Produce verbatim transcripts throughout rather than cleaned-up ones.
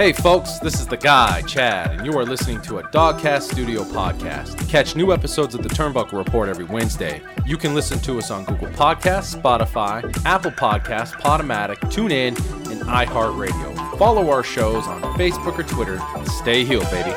Hey folks, this is the guy, Chad, and you are listening to a Dogcast Studio podcast. Catch new episodes of the Turnbuckle Report every Wednesday. You can listen to us on Google Podcasts, Spotify, Apple Podcasts, Podomatic, TuneIn, and iHeartRadio. Follow our shows on Facebook or Twitter, and stay healed, baby.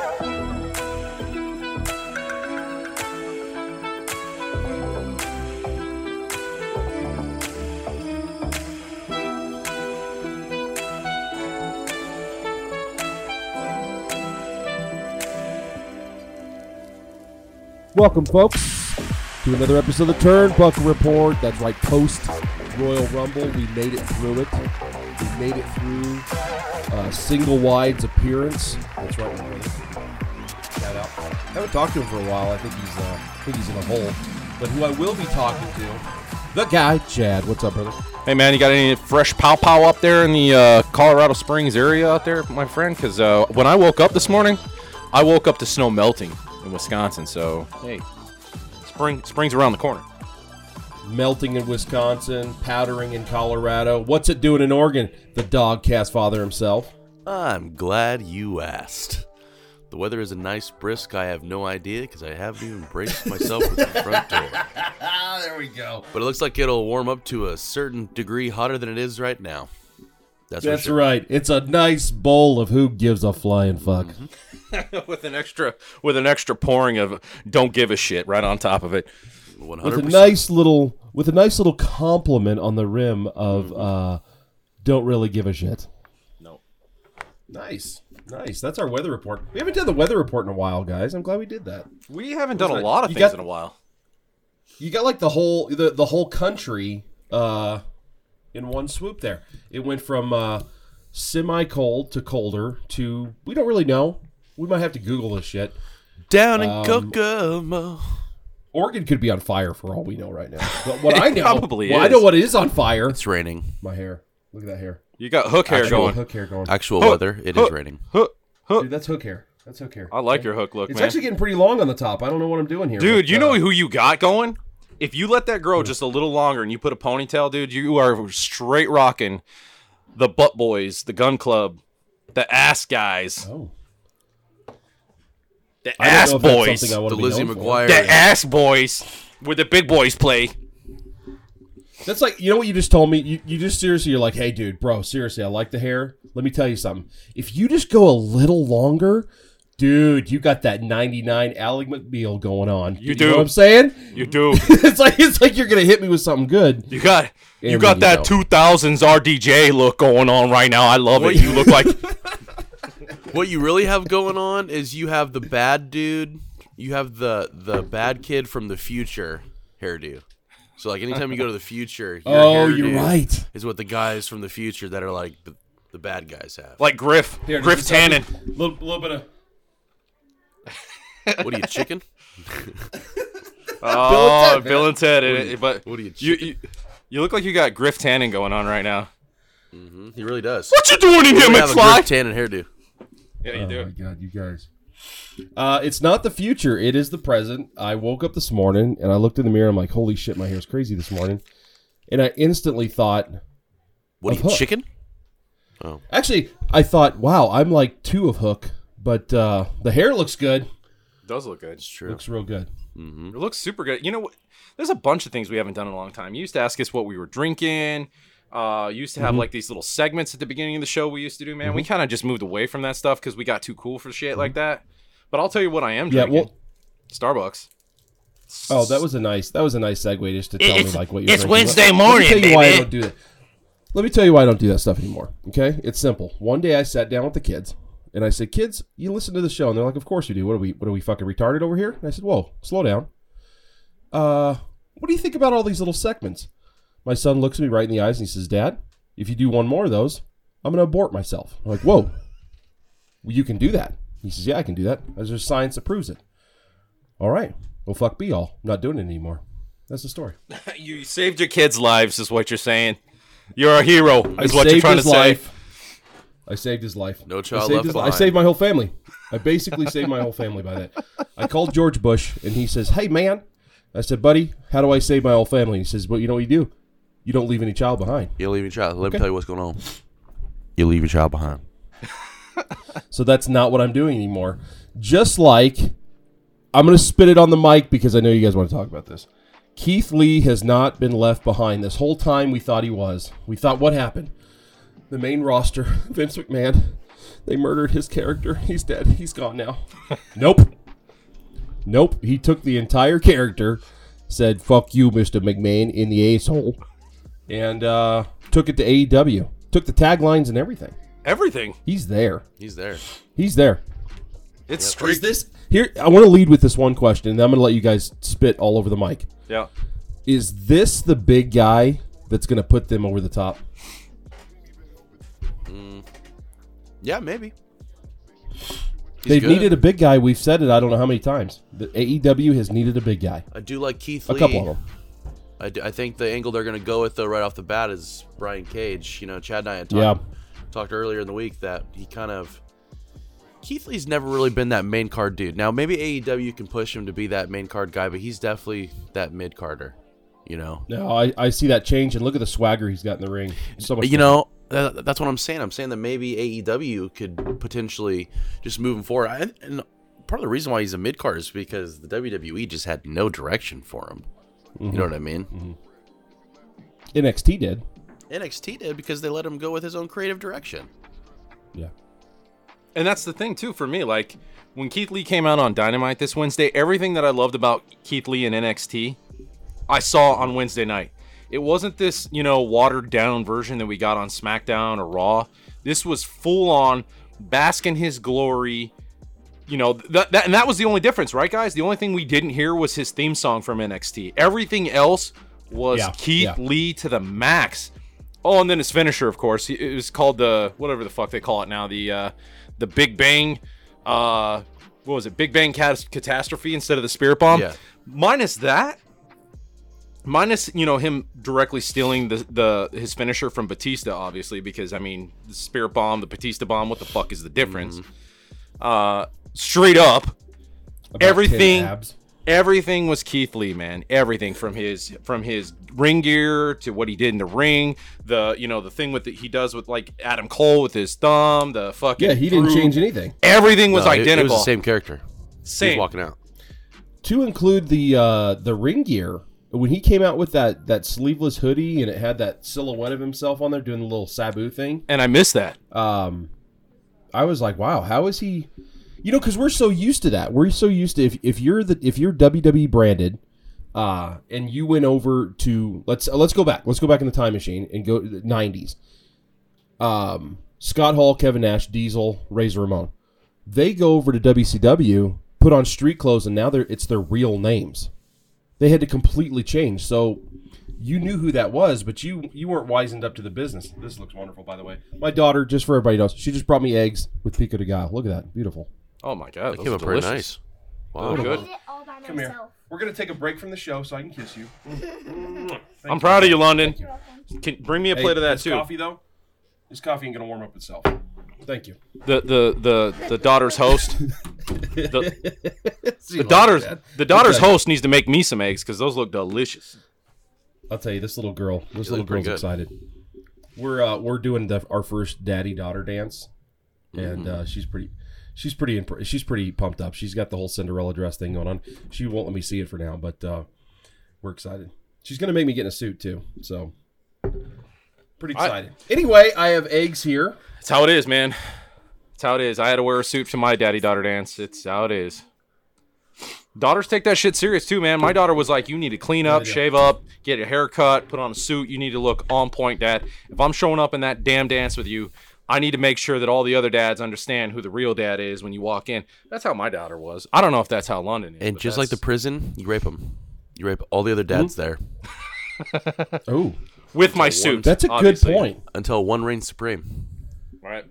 Welcome, folks, to another episode of the Turnbuckle Report. That's right, post-Royal Rumble. We made it through it. We made it through uh, Single Wide's appearance. That's right. Shout out. I haven't talked to him for a while. I think he's, uh, I think he's in a hole. But who I will be talking to, the guy, Chad. What's up, brother? Hey, man, you got any fresh pow-pow up there in the uh, Colorado Springs area out there, my friend? Because uh, when I woke up this morning, I woke up to snow melting in Wisconsin, so hey, spring spring's around the corner. Melting in Wisconsin, powdering in Colorado. What's it doing in Oregon? The Dogcast father himself. I'm glad you asked. The weather is a nice brisk. I have no idea because I haven't even braced myself with the front door. There we go. But it looks like it'll warm up to a certain degree hotter than it is right now. That's, That's sure. right. It's a nice bowl of who gives a flying fuck. Mm-hmm. with an extra with an extra pouring of don't give a shit right on top of it. one hundred percent. With a nice little with a nice little compliment on the rim of mm-hmm. uh, don't really give a shit. No. Nice. Nice. That's our weather report. We haven't done the weather report in a while, guys. I'm glad we did that. We haven't done a nice. lot of you things got, in a while. You got like the whole the, the whole country uh, in one swoop there. It went from uh, semi-cold to colder to we don't really know. We might have to Google this shit. Down in um, Kokomo. Oregon could be on fire for all we know right now. But what I know, probably well, is. I know what is on fire. It's raining. My hair. Look at that hair. You got hook hair Actual going. Hook hair going. Actual hook, weather. It hook, is raining. Hook, hook. Dude, that's hook hair. That's hook hair. I like okay. your hook look, it's man. It's actually getting pretty long on the top. I don't know what I'm doing here. Dude, but, you know uh, who you got going? If you let that grow just a little longer and you put a ponytail, dude, you are straight rocking the butt boys, the gun club, the ass guys. Oh. The ass boys, the Lizzie McGuire, the ass boys, where the big boys play. That's like, you know what you just told me? You, you just seriously, you're like, hey, dude, bro, seriously, I like the hair. Let me tell you something. If you just go a little longer, dude, you got that ninety-nine Alec McBeal going on. You, you do. Know what I'm saying? You do. It's like it's like you're gonna hit me with something good. You got and you got that you know. two thousands R D J look going on right now. I love what? it. You look like. What you really have going on is you have the bad dude, you have the the bad kid from the future hairdo. So like anytime you go to the future, your oh, you're right, is what the guys from the future that are like the, the bad guys have. Like Griff, Here, Griff Tannen, a little, little bit of. What are you, chicken? Oh, Bill and Ted, Bill and Ted. What you, but what are you, you, you? You look like you got Griff Tannen going on right now. Mm-hmm. He really does. What you doing in here, McFly? Have a Griff Tannen hairdo. Yeah, you do. Oh, my God, you guys. Uh, it's not the future. It is the present. I woke up this morning, and I looked in the mirror, and I'm like, holy shit, my hair's crazy this morning. And I instantly thought... What, are you, Hook. Chicken? Oh. Actually, I thought, wow, I'm like two of Hook, but uh, the hair looks good. It does look good. It's true. It looks real good. Mm-hmm. It looks super good. You know what? There's a bunch of things we haven't done in a long time. You used to ask us what we were drinking... Uh, used to have mm-hmm. like these little segments at the beginning of the show we used to do, man. Mm-hmm. We kind of just moved away from that stuff because we got too cool for shit mm-hmm. like that. But I'll tell you what I am drinking. Yeah, well, Starbucks. Oh, that was a nice that was a nice segue just to tell it's, me like what you're it's drinking. It's Wednesday let, morning, let me tell you baby. Why I don't do that. Let me tell you why I don't do that stuff anymore. Okay? It's simple. One day I sat down with the kids and I said, kids, you listen to the show. And they're like, of course we do. What are we what are we fucking retarded over here? And I said, whoa, slow down. Uh, what do you think about all these little segments? My son looks at me right in the eyes and he says, Dad, if you do one more of those, I'm going to abort myself. I'm like, whoa, well, you can do that. He says, yeah, I can do that. There's science that proves it. All right. Well, fuck be all. I'm not doing it anymore. That's the story. You saved your kids' lives is what you're saying. You're a hero is I what you're trying to life. say. I saved his life. No child left behind. Life. I saved my whole family. I basically saved my whole family by that. I called George Bush and he says, hey, man. I said, buddy, how do I save my whole family? He says, well, you know what you do? You don't leave any child behind. You leave your child. Let okay. me tell you what's going on. You leave your child behind. So that's not what I'm doing anymore. Just like, I'm going to spit it on the mic because I know you guys want to talk about this. Keith Lee has not been left behind. This whole time we thought he was. We thought, what happened? The main roster, Vince McMahon, they murdered his character. He's dead. He's gone now. Nope. Nope. He took the entire character, said, fuck you, Mister McMahon, in the asshole, and uh, took it to A E W. Took the taglines and everything. Everything. He's there. He's there. He's there. It's yep. Streak. This here? I want to lead with this one question, and I'm going to let you guys spit all over the mic. Yeah. Is this the big guy that's going to put them over the top? Mm. Yeah, maybe. He's They've good. needed a big guy. We've said it. I don't know how many times. The A E W has needed a big guy. I do like Keith Lee. A couple of them. I, do, I think the angle they're going to go with though right off the bat is Brian Cage. You know, Chad and I had talked, yeah. talked earlier in the week that he kind of. Keith Lee's never really been that main card dude. Now, maybe A E W can push him to be that main card guy, but he's definitely that mid-carder, you know? No, I, I see that change, and look at the swagger he's got in the ring. So much you fun. know, that, that's what I'm saying. I'm saying that maybe A E W could potentially just move him forward. I, and part of the reason why he's a mid-card is because the W W E just had no direction for him. Mm-hmm. You know what I mean? Mm-hmm. N X T did. N X T did because they let him go with his own creative direction. Yeah. And that's the thing, too, for me. Like, when Keith Lee came out on Dynamite this Wednesday, everything that I loved about Keith Lee and N X T, I saw on Wednesday night. It wasn't this, you know, watered-down version that we got on SmackDown or Raw. This was full-on, bask in his glory, you know. Th- that, and that was the only difference, right, guys? The only thing we didn't hear was his theme song from N X T. Everything else was yeah, Keith yeah. Lee to the max. Oh, and then his finisher, of course. It was called the, whatever the fuck they call it now, the... uh The Big Bang, uh, what was it? Big Bang cat- Catastrophe instead of the Spirit Bomb. Yeah. Minus that, minus you know him directly stealing the the his finisher from Batista, obviously, because I mean the Spirit Bomb, the Batista Bomb. What the fuck is the difference? Mm-hmm. Uh, straight up, About everything, everything was Keith Lee, man. Everything from his from his ring gear to what he did in the ring, the you know the thing with the, he does with like Adam Cole with his thumb, the fucking yeah he didn't through. change anything. Everything was no, identical. It was the same character. Same he was walking out. To include the uh, the ring gear when he came out with that that sleeveless hoodie and it had that silhouette of himself on there doing the little Sabu thing. And I missed that. Um, I was like, wow, how is he? You know, because we're so used to that. We're so used to if if you're the if you're W W E branded. Uh, and you went over to let's let's go back let's go back in the time machine and go to the nineties. Um, Scott Hall, Kevin Nash, Diesel, Razor Ramon, they go over to W C W, put on street clothes, and now they're it's their real names. They had to completely change. So you knew who that was, but you you weren't wizened up to the business. This looks wonderful, by the way. My daughter, just for everybody else, she just brought me eggs with pico de gallo. Look at that, beautiful. Oh my God, that came up pretty nice. Wow, good. I did it all by myself. Come here. We're going to take a break from the show so I can kiss you. I'm proud of you, London. You. Can, bring me a plate hey, of that, too. Coffee, though? This coffee ain't going to warm up itself. Thank you. The the the, the daughter's host. The, the daughter's, the daughter's host needs to make me some eggs because those look delicious. I'll tell you, this little girl, this you little girl's excited. We're uh, we're doing the, our first daddy-daughter dance, and mm-hmm. uh, she's pretty... She's pretty imp- she's pretty pumped up. She's got the whole Cinderella dress thing going on. She won't let me see it for now, but uh, we're excited. She's going to make me get in a suit, too. So, pretty excited. I, anyway, I have eggs here. That's how it is, man. That's how it is. I had to wear a suit for my daddy-daughter dance. It's how it is. Daughters take that shit serious, too, man. My daughter was like, you need to clean up, shave up, get a haircut, put on a suit. You need to look on point, Dad. If I'm showing up in that damn dance with you, I need to make sure that all the other dads understand who the real dad is when you walk in. That's how my daughter was. I don't know if that's how London is. And just that's... like the prison, you rape them. You rape all the other dads mm-hmm. there. Oh, with Until my suit. One, that's a obviously. good point. Until one reigns supreme. All right.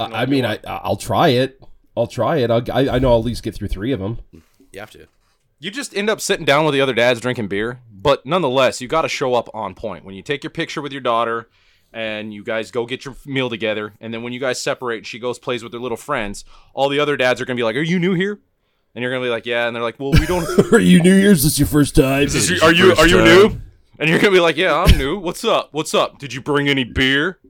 Uh, I mean, I, I'll try it. I'll try it. I'll, I I know I'll at least get through three of them. You have to. You just end up sitting down with the other dads drinking beer. But nonetheless, you got to show up on point. When you take your picture with your daughter... and you guys go get your meal together, and then when you guys separate and she goes plays with her little friends, all the other dads are going to be like, are you new here? And you're going to be like, yeah. And they're like, well, we don't... Are you new here? Is this your first time? Is this your, are you are you new? And you're going to be like, yeah, I'm new. What's up? What's up? Did you bring any beer?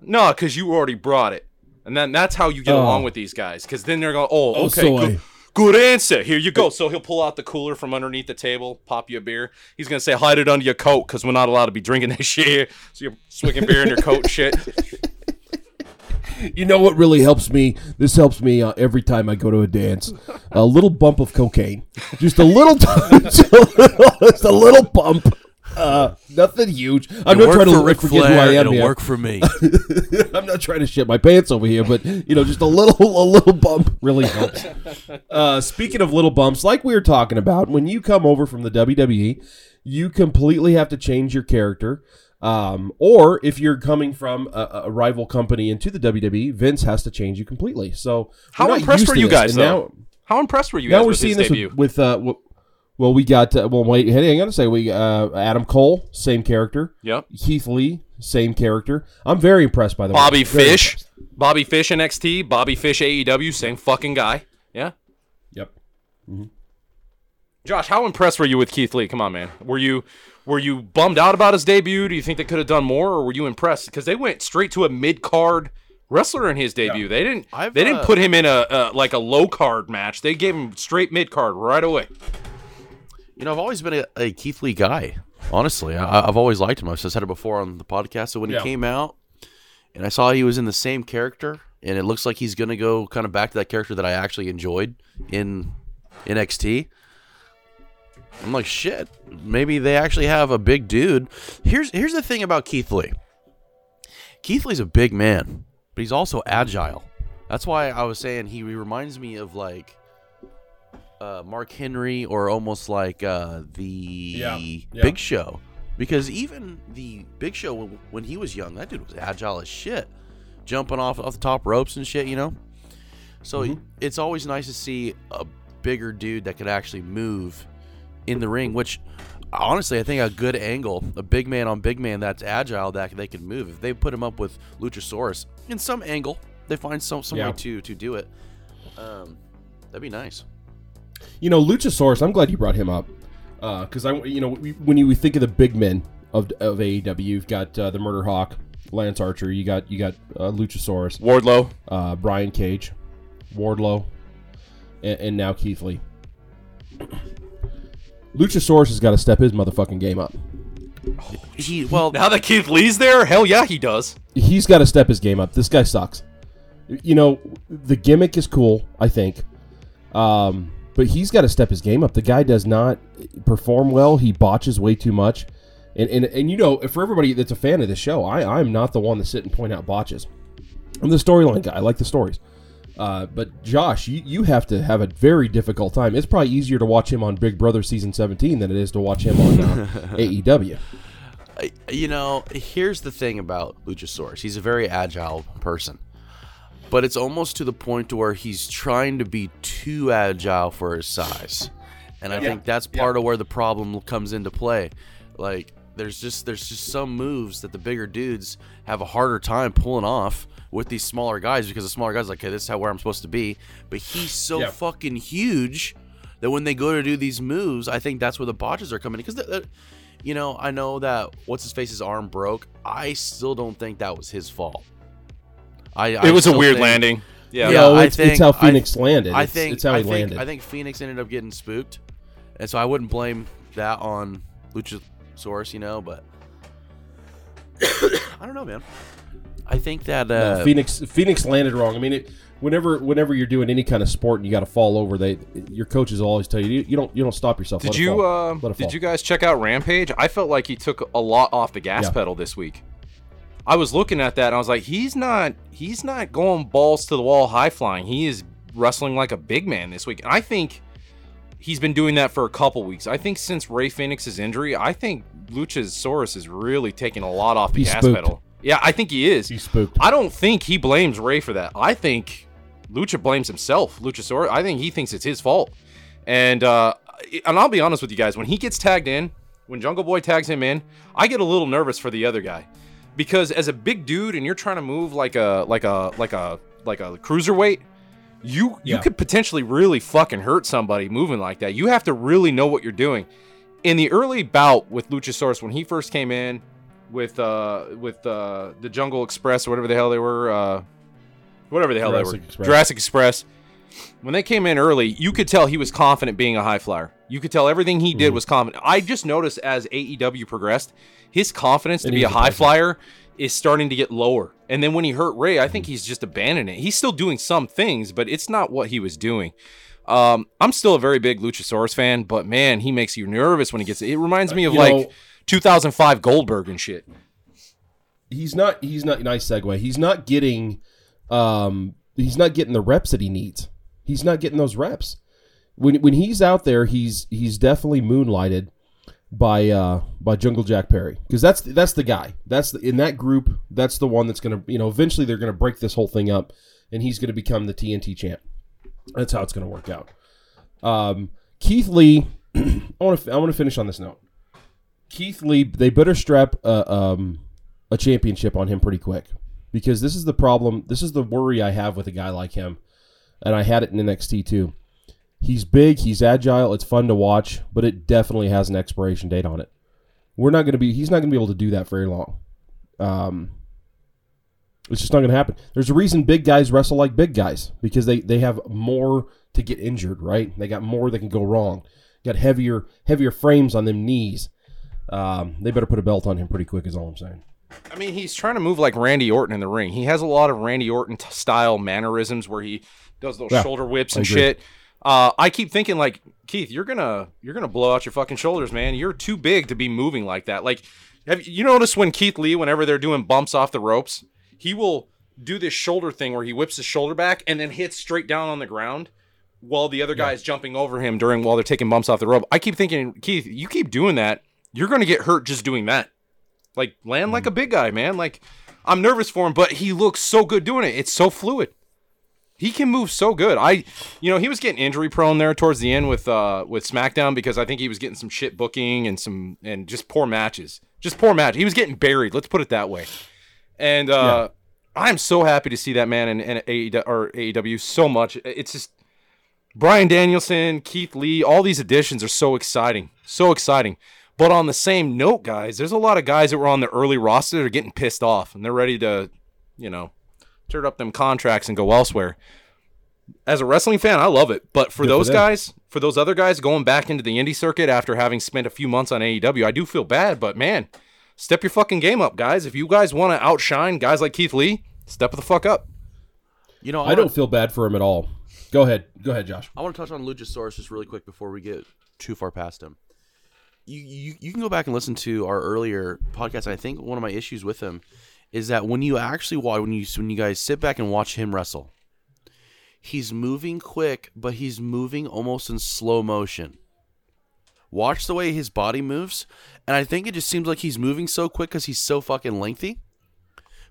No, because you already brought it. And then that's how you get oh. along with these guys, because then they're going, oh, oh okay, good, good answer. Here you go. So he'll pull out the cooler from underneath the table, pop you a beer. He's going to say, hide it under your coat, because we're not allowed to be drinking this shit. So you're swigging beer in your coat and shit. You know what really helps me? This helps me uh, every time I go to a dance. A little bump of cocaine. Just a little, t- just, a little just a little bump. Uh, nothing huge. I'm not trying to forget who I am. It'll work for me. I'm not trying to shit my pants over here, but you know, just a little, a little bump really helps. Uh, speaking of little bumps, like we were talking about, when you come over from the W W E, you completely have to change your character. Um, or if you're coming from a, a rival company into the W W E, Vince has to change you completely. So how impressed were you guys? Now, how impressed were you guys? Now we're seeing this with, with uh, well, we got uh, well, wait, hang on a second. We uh, Adam Cole, same character. Yep. Keith Lee, same character. I'm very impressed by the Bobby way. Bobby Fish, Bobby Fish N X T, Bobby Fish A E W, same fucking guy. Yeah. Yep. Mm-hmm. Josh, how impressed were you with Keith Lee? Come on, man. Were you? Were you bummed out about his debut? Do you think they could have done more, or were you impressed? Because they went straight to a mid-card wrestler in his debut. Yeah. They didn't. I've, they didn't uh, put him in a, a like a low-card match. They gave him straight mid-card right away. You know, I've always been a, a Keith Lee guy. Honestly, I, I've always liked him. I've said it before on the podcast. So when yeah. he came out, and I saw he was in the same character, and it looks like he's going to go kind of back to that character that I actually enjoyed in N X T. I'm like, shit, maybe they actually have a big dude. Here's here's the thing about Keith Lee. Keith Lee's a big man, but he's also agile. That's why I was saying he reminds me of, like, uh, Mark Henry or almost like uh, the yeah. Yeah. Big Show. Because even the Big Show, when, when he was young, that dude was agile as shit, jumping off, off the top ropes and shit, you know? So mm-hmm. it's always nice to see a bigger dude that could actually move in the ring, which honestly I think a good angle, a big man on big man that's agile that they can move. If they put him up with Luchasaurus in some angle, they find some some yeah. way to to do it. Um, that'd be nice. You know, Luchasaurus. I'm glad you brought him up because uh, I, you know, we, when you we think of the big men of of A E W, you've got uh, the Murder Hawk, Lance Archer. You got you got uh, Luchasaurus, Wardlow, uh, Brian Cage, Wardlow, and, and now Keith Lee. Luchasaurus has got to step his motherfucking game up. Oh, he, well, now that Keith Lee's there, hell yeah, he does. He's got to step his game up. This guy sucks. You know, the gimmick is cool, I think. Um, but he's got to step his game up. The guy does not perform well. He botches way too much. And, and, and you know, for everybody that's a fan of this show, I, I'm not the one to sit and point out botches. I'm the storyline guy. I like the stories. Uh, but Josh, you, you have to have a very difficult time. It's probably easier to watch him on Big Brother Season seventeen than it is to watch him on uh, A E W. You know, here's the thing about Luchasaurus. He's a very agile person, but it's almost to the point to where he's trying to be too agile for his size. And I yeah. think that's part yeah. of where the problem comes into play. Like there's just, there's just some moves that the bigger dudes have a harder time pulling off with these smaller guys, because the smaller guys like, okay, this is how where I'm supposed to be. But he's so yeah. fucking huge that when they go to do these moves, I think that's where the botches are coming in. Because, you know, I know that what's-his-face's arm broke. I still don't think that was his fault. I, I it was a weird think, landing. Yeah, yeah no, it's, I think, it's how Fénix I, landed. I think, it's, it's how he I landed. Think, I think Fénix ended up getting spooked. And so I wouldn't blame that on Luchasaurus, you know, but I don't know, man. I think that uh, no, Fénix Fénix landed wrong. I mean, it, whenever whenever you're doing any kind of sport and you got to fall over, they your coaches will always tell you you don't you don't stop yourself. Did Let you uh, did fall. You guys check out Rampage? I felt like he took a lot off the gas yeah. pedal this week. I was looking at that and I was like, he's not he's not going balls to the wall, high flying. He is wrestling like a big man this week, and I think he's been doing that for a couple weeks. I think since Rey Fénix's injury, I think Luchasaurus is really taking a lot off the he's gas spooked. pedal. Yeah, I think he is. He's spooked. I don't think he blames Rey for that. I think Lucha blames himself, Luchasaurus. I think he thinks it's his fault. And uh, and I'll be honest with you guys. When he gets tagged in, when Jungle Boy tags him in, I get a little nervous for the other guy. Because as a big dude and you're trying to move like a like a like a like a cruiserweight, you you yeah. could potentially really fucking hurt somebody moving like that. You have to really know what you're doing. In the early bout with Luchasaurus, when he first came in, with uh with uh the Jungle Express or whatever the hell they were, uh whatever the hell Jurassic they were. Express. Jurassic Express. When they came in early, you could tell he was confident being a high flyer. You could tell everything he did mm-hmm. was confident. I just noticed as A E W progressed, his confidence and to be a high flyer is starting to get lower. And then when he hurt Ray, I think he's just abandoning it. He's still doing some things, but it's not what he was doing. Um, I'm still a very big Luchasaurus fan, but man, he makes you nervous when he gets it. It reminds me of uh, like know, two thousand five Goldberg and shit. He's not, he's not, nice segue. He's not getting, um, he's not getting the reps that he needs. He's not getting those reps. When when he's out there, he's he's definitely moonlighted by uh, by Jungle Jack Perry, because that's that's the guy. That's the, in that group. That's the one that's gonna, you know, eventually they're gonna break this whole thing up, and he's gonna become the T N T champ. That's how it's gonna work out. Um, Keith Lee, I want to I want to finish on this note. Keith Lee, they better strap a, um, a championship on him pretty quick, because this is the problem. This is the worry I have with a guy like him. And I had it in N X T too. He's big, he's agile, it's fun to watch, but it definitely has an expiration date on it. We're not going to be, he's not going to be able to do that very long. Um, it's just not going to happen. There's a reason big guys wrestle like big guys, because they, they have more to get injured, right? They got more that can go wrong. Got heavier heavier frames on them knees. Um, they better put a belt on him pretty quick is all I'm saying. I mean, he's trying to move like Randy Orton in the ring. He has a lot of Randy Orton style mannerisms where he does those yeah, shoulder whips and shit. Uh, I keep thinking like, Keith, you're gonna you're gonna blow out your fucking shoulders, man. You're too big to be moving like that. Like, have you noticed when Keith Lee, whenever they're doing bumps off the ropes, he will do this shoulder thing where he whips his shoulder back and then hits straight down on the ground while the other yeah. guy is jumping over him during while they're taking bumps off the rope. I keep thinking, Keith, you keep doing that, you're gonna get hurt just doing that. Like, land mm-hmm. like a big guy, man. Like, I'm nervous for him, but he looks so good doing it. It's so fluid. He can move so good. I, you know, he was getting injury prone there towards the end with uh, with SmackDown, because I think he was getting some shit booking and some and just poor matches, just poor match. He was getting buried. Let's put it that way. And uh, yeah. I'm so happy to see that man in, in A E W, or A E W so much. It's just Bryan Danielson, Keith Lee, all these additions are so exciting, so exciting. But on the same note, guys, there's a lot of guys that were on the early roster that are getting pissed off and they're ready to, you know, turn up them contracts and go elsewhere. As a wrestling fan, I love it. But for Good those for guys, for those other guys going back into the indie circuit after having spent a few months on A E W, I do feel bad. But, man, step your fucking game up, guys. If you guys want to outshine guys like Keith Lee, step the fuck up. You know, I, I don't wanna... feel bad for him at all. Go ahead. Go ahead, Josh. I want to touch on Luchasaurus just really quick before we get too far past him. You, you, you can go back and listen to our earlier podcast. I think one of my issues with him is that when you actually watch, when you when you guys sit back and watch him wrestle, he's moving quick, but he's moving almost in slow motion. Watch the way his body moves, and I think it just seems like he's moving so quick because he's so fucking lengthy.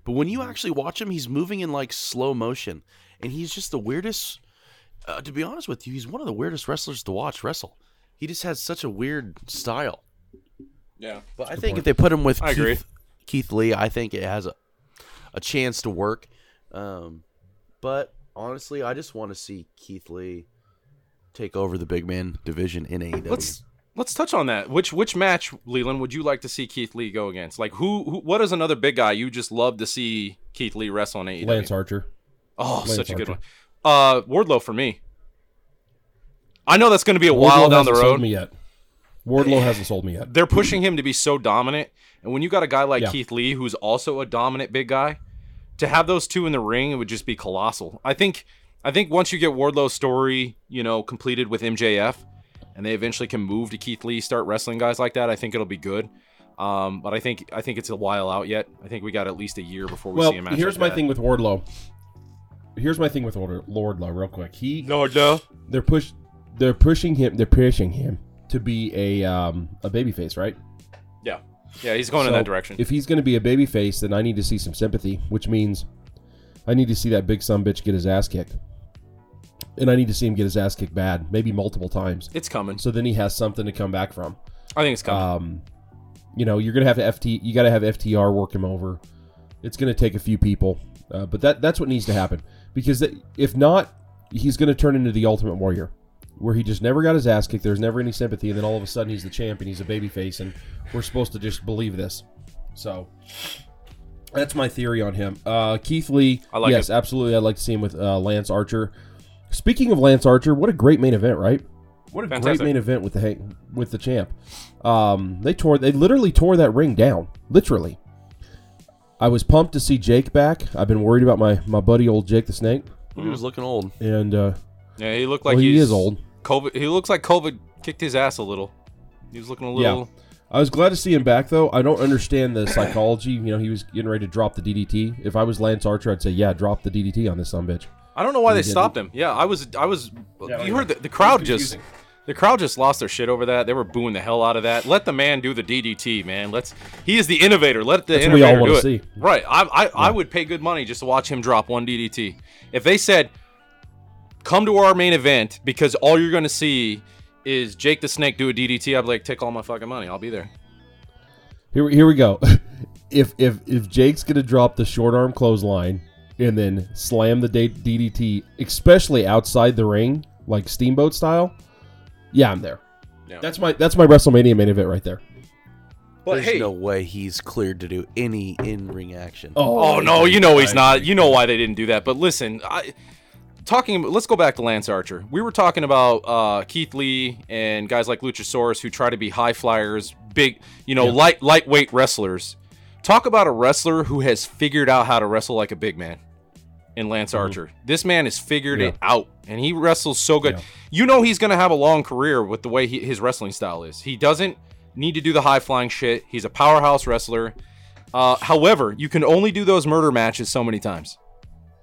But when you actually watch him, he's moving in like slow motion, and he's just the weirdest. Uh, to be honest with you, he's one of the weirdest wrestlers to watch wrestle. He just has such a weird style. Yeah, but I think point. If they put him with, I Keith, agree. Keith Lee, I think it has a, a chance to work. Um, but honestly, I just want to see Keith Lee take over the big man division in A E W. Let's let's touch on that. Which which match, Leland, would you like to see Keith Lee go against? Like who, who what is another big guy you just love to see Keith Lee wrestle in A E W? Lance Archer. Oh, Lance such a Archer. Good one. Uh, Wardlow for me. I know that's going to be a Wardlow while down the road. Sold me yet. Wardlow hasn't sold me yet. They're pushing him to be so dominant. And when you got a guy like yeah. Keith Lee, who's also a dominant big guy, to have those two in the ring, it would just be colossal. I think I think once you get Wardlow's story, you know, completed with M J F, and they eventually can move to Keith Lee, start wrestling guys like that, I think it'll be good. Um, but I think I think it's a while out yet. I think we got at least a year before we well, see a match. Here's like my that. thing with Wardlow. Here's my thing with Wardlow real quick. He Wardlow. They're push they're pushing him they're pushing him to be a um, a babyface, right? Yeah. Yeah, he's going so in that direction. If he's going to be a babyface, then I need to see some sympathy, which means I need to see that big son bitch get his ass kicked. And I need to see him get his ass kicked bad, maybe multiple times. It's coming. So then he has something to come back from. I think it's coming. Um, you know, you're going to have to F T, you got to have F T R work him over. It's going to take a few people. Uh, but that that's what needs to happen. Because that, if not, he's going to turn into the Ultimate Warrior, where he just never got his ass kicked, there's never any sympathy, and then all of a sudden he's the champ and he's a babyface, and we're supposed to just believe this. So That's my theory on him. Uh, Keith Lee, I like yes, it. absolutely. I'd like to see him with uh, Lance Archer. Speaking of Lance Archer, what a great main event, right? What a Fantastic. great main event with the with the champ. Um, they tore. They literally tore that ring down. Literally. I was pumped to see Jake back. I've been worried about my, my buddy, old Jake the Snake. He was looking old. And uh, yeah, he looked like well, he's, he is old. COVID. He looks like COVID kicked his ass a little. He was looking a little. Yeah. I was glad to see him back, though. I don't understand the psychology. You know, he was getting ready to drop the D D T. If I was Lance Archer, I'd say, yeah, drop the D D T on this sumbitch. I don't know why they stopped him. Yeah, I was, I was. Yeah, you heard the, the crowd just, the crowd just lost their shit over that. They were booing the hell out of that. Let the man do the D D T, man. Let's. He is the innovator. Let the That's innovator what we all want do it. To see. Right. I, I, yeah. I would pay good money just to watch him drop one D D T. If they said, "Come to our main event because all you're going to see is Jake the Snake do a D D T," I'd like take all my fucking money. I'll be there. Here, here we go. if if if Jake's going to drop the short arm clothesline and then slam the D D T, especially outside the ring, like Steamboat style, yeah, I'm there. Yeah. That's my that's my WrestleMania main event right there. But There's hey, no way he's cleared to do any in-ring action. Oh, oh no, you know he's not. You know why they didn't do that. But listen, I, talking. let's go back to Lance Archer. We were talking about uh, Keith Lee and guys like Luchasaurus who try to be high flyers, big, you know, yeah. light lightweight wrestlers. Talk about a wrestler who has figured out how to wrestle like a big man. In Lance Archer. Mm-hmm. This man has figured yeah. it out, and he wrestles so good. Yeah. You know he's going to have a long career with the way he, his wrestling style is. He doesn't need to do the high-flying shit. He's a powerhouse wrestler. Uh, however, you can only do those murder matches so many times.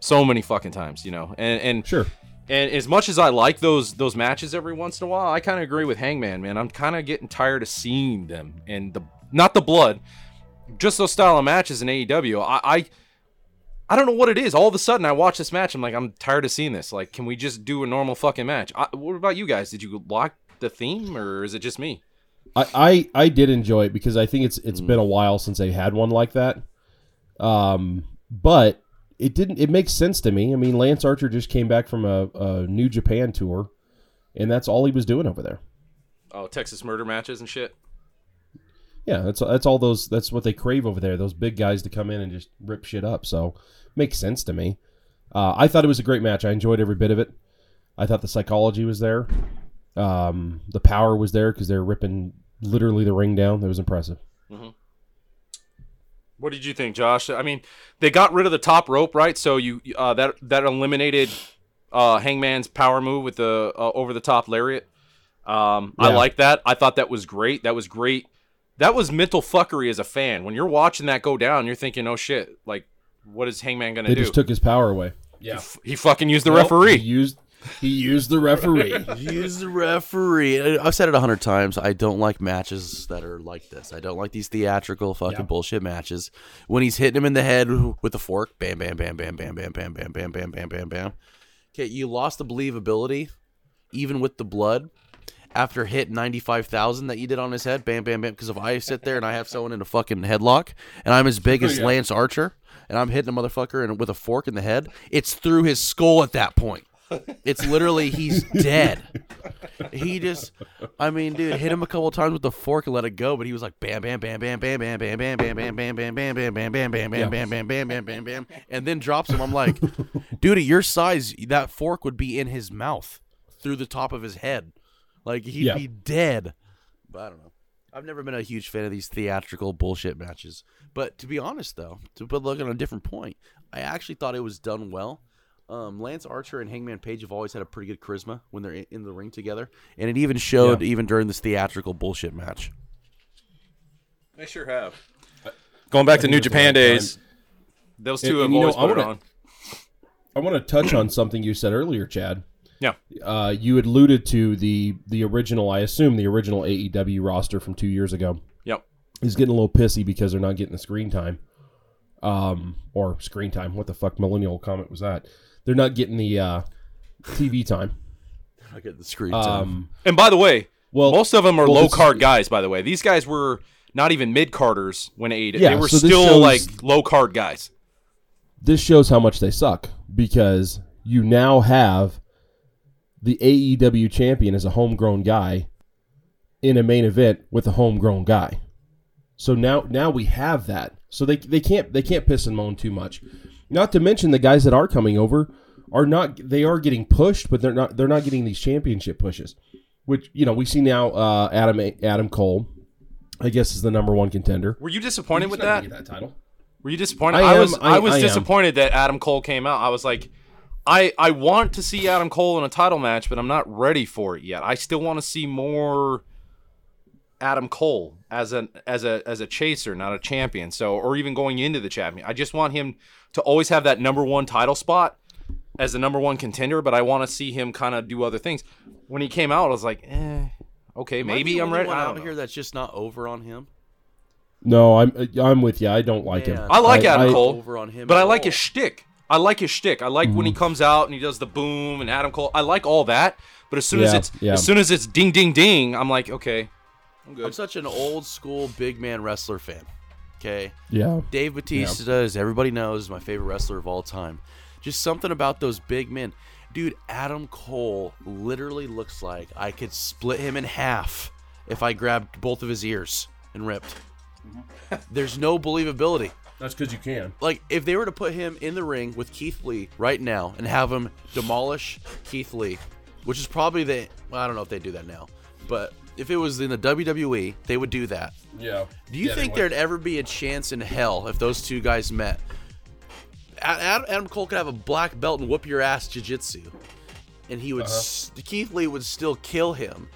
So many fucking times, you know. And and sure. And as much as I like those those matches every once in a while, I kind of agree with Hangman, man. I'm kind of getting tired of seeing them. And the not the blood, just those style of matches in A E W. I... I I don't know what it is. All of a sudden, I watch this match. I'm like, I'm tired of seeing this. Like, can we just do a normal fucking match? I, what about you guys? Did you block the theme, or is it just me? I, I, I did enjoy it because I think it's it's mm. been a while since they had one like that. Um, but it didn't. It makes sense to me. I mean, Lance Archer just came back from a, a New Japan tour, and that's all he was doing over there. Oh, Texas murder matches and shit. Yeah, that's that's all those. That's what they crave over there. Those big guys to come in and just rip shit up. So makes sense to me. Uh, I thought it was a great match. I enjoyed every bit of it. I thought the psychology was there. Um, the power was there because they were ripping literally the ring down. It was impressive. Mm-hmm. What did you think, Josh? I mean, they got rid of the top rope, right? So you uh, that that eliminated uh, Hangman's power move with the uh, over the top lariat. Um, yeah. I like that. I thought that was great. That was great. That was mental fuckery as a fan. When you're watching that go down, you're thinking, oh, shit, like, what is Hangman going to do? They just took his power away. Yeah. He, f- he fucking used the nope, referee. He used he used the referee. He used the referee. I've said it a hundred times. I don't like matches that are like this. I don't like these theatrical fucking yeah. bullshit matches. When he's hitting him in the head with a fork, bam, bam, bam, bam, bam, bam, bam, bam, bam, bam, bam, bam, bam. Okay, you lost the believability, even with the blood. After hit ninety-five thousand that you did on his head, bam, bam, bam. Because if I sit there and I have someone in a fucking headlock and I'm as big as oh, yeah. Lance Archer and I'm hitting a motherfucker and with a fork in the head, it's through his skull at that point. It's literally he's dead. He just, I mean, dude, hit him a couple times with the fork and let it go. But he was like, bam, bam, bam, bam, bam, bam, bam, bam, bam, bam, bam, bam, bam, bam, bam, bam, bam, bam, bam, bam, bam, bam, bam, bam, and then drops him. I'm like, dude, at your size, that fork would be in his mouth through the top of his head. Like, he'd yeah. be dead. But I don't know. I've never been a huge fan of these theatrical bullshit matches. But to be honest, though, to put look on a different point, I actually thought it was done well. Um, Lance Archer and Hangman Page have always had a pretty good charisma when they're in, in the ring together. And it even showed yeah. even during this theatrical bullshit match. They sure have. Going back I to New Japan days, those two and, have and, always know, put I wanna, it on. I want to touch on something you said earlier, Chad. Yeah, uh, you alluded to the the original, I assume, the original A E W roster from two years ago. Yep. Is getting a little pissy because they're not getting the screen time. Um, or screen time. What the fuck millennial comment was that? They're not getting the uh, T V time. They're not getting the screen time. Um, and by the way, well, most of them are well, low-card guys, by the way. These guys were not even mid-carders when A E W. Yeah, they were so still, shows, like, low-card guys. This shows how much they suck because you now have... the A E W champion is a homegrown guy in a main event with a homegrown guy. So now now we have that. So they they can't they can't piss and moan too much. Not to mention the guys that are coming over are not they are getting pushed, but they're not they're not getting these championship pushes, which you know we see now. Uh, Adam Adam Cole, I guess, is the number one contender. Were you disappointed He's with not that? Gonna get that title? Were you disappointed? I, am, I was I, I was I disappointed that Adam Cole came out. I was like, I I want to see Adam Cole in a title match, but I'm not ready for it yet. I still want to see more Adam Cole as an as a as a chaser, not a champion. So, or even going into the champion, I just want him to always have that number one title spot as the number one contender. But I want to see him kind of do other things. When he came out, I was like, eh, okay, maybe I'm ready. Out here, that's just not over on him. No, I'm I'm with you. I don't like yeah. him. I like I, Adam I, Cole, over on him but I like all. his shtick. I like his shtick. I like mm-hmm. when he comes out and he does the boom and Adam Cole. I like all that. But as soon yeah, as it's yeah. as soon as it's ding ding ding, I'm like, okay, I'm good. I'm such an old school big man wrestler fan. Okay. Yeah. Dave Bautista, yeah. as everybody knows, is my favorite wrestler of all time. Just something about those big men, dude. Adam Cole literally looks like I could split him in half if I grabbed both of his ears and ripped. There's no believability. That's because you can. Like, if they were to put him in the ring with Keith Lee right now and have him demolish Keith Lee, which is probably the... Well, I don't know if they do that now. But if it was in the W W E, they would do that. Yeah. Do you yeah, think there'd ever be a chance in hell if those two guys met? Adam Cole could have a black belt and whoop your ass jiu-jitsu. And he would... Uh-huh. St- Keith Lee would still kill him.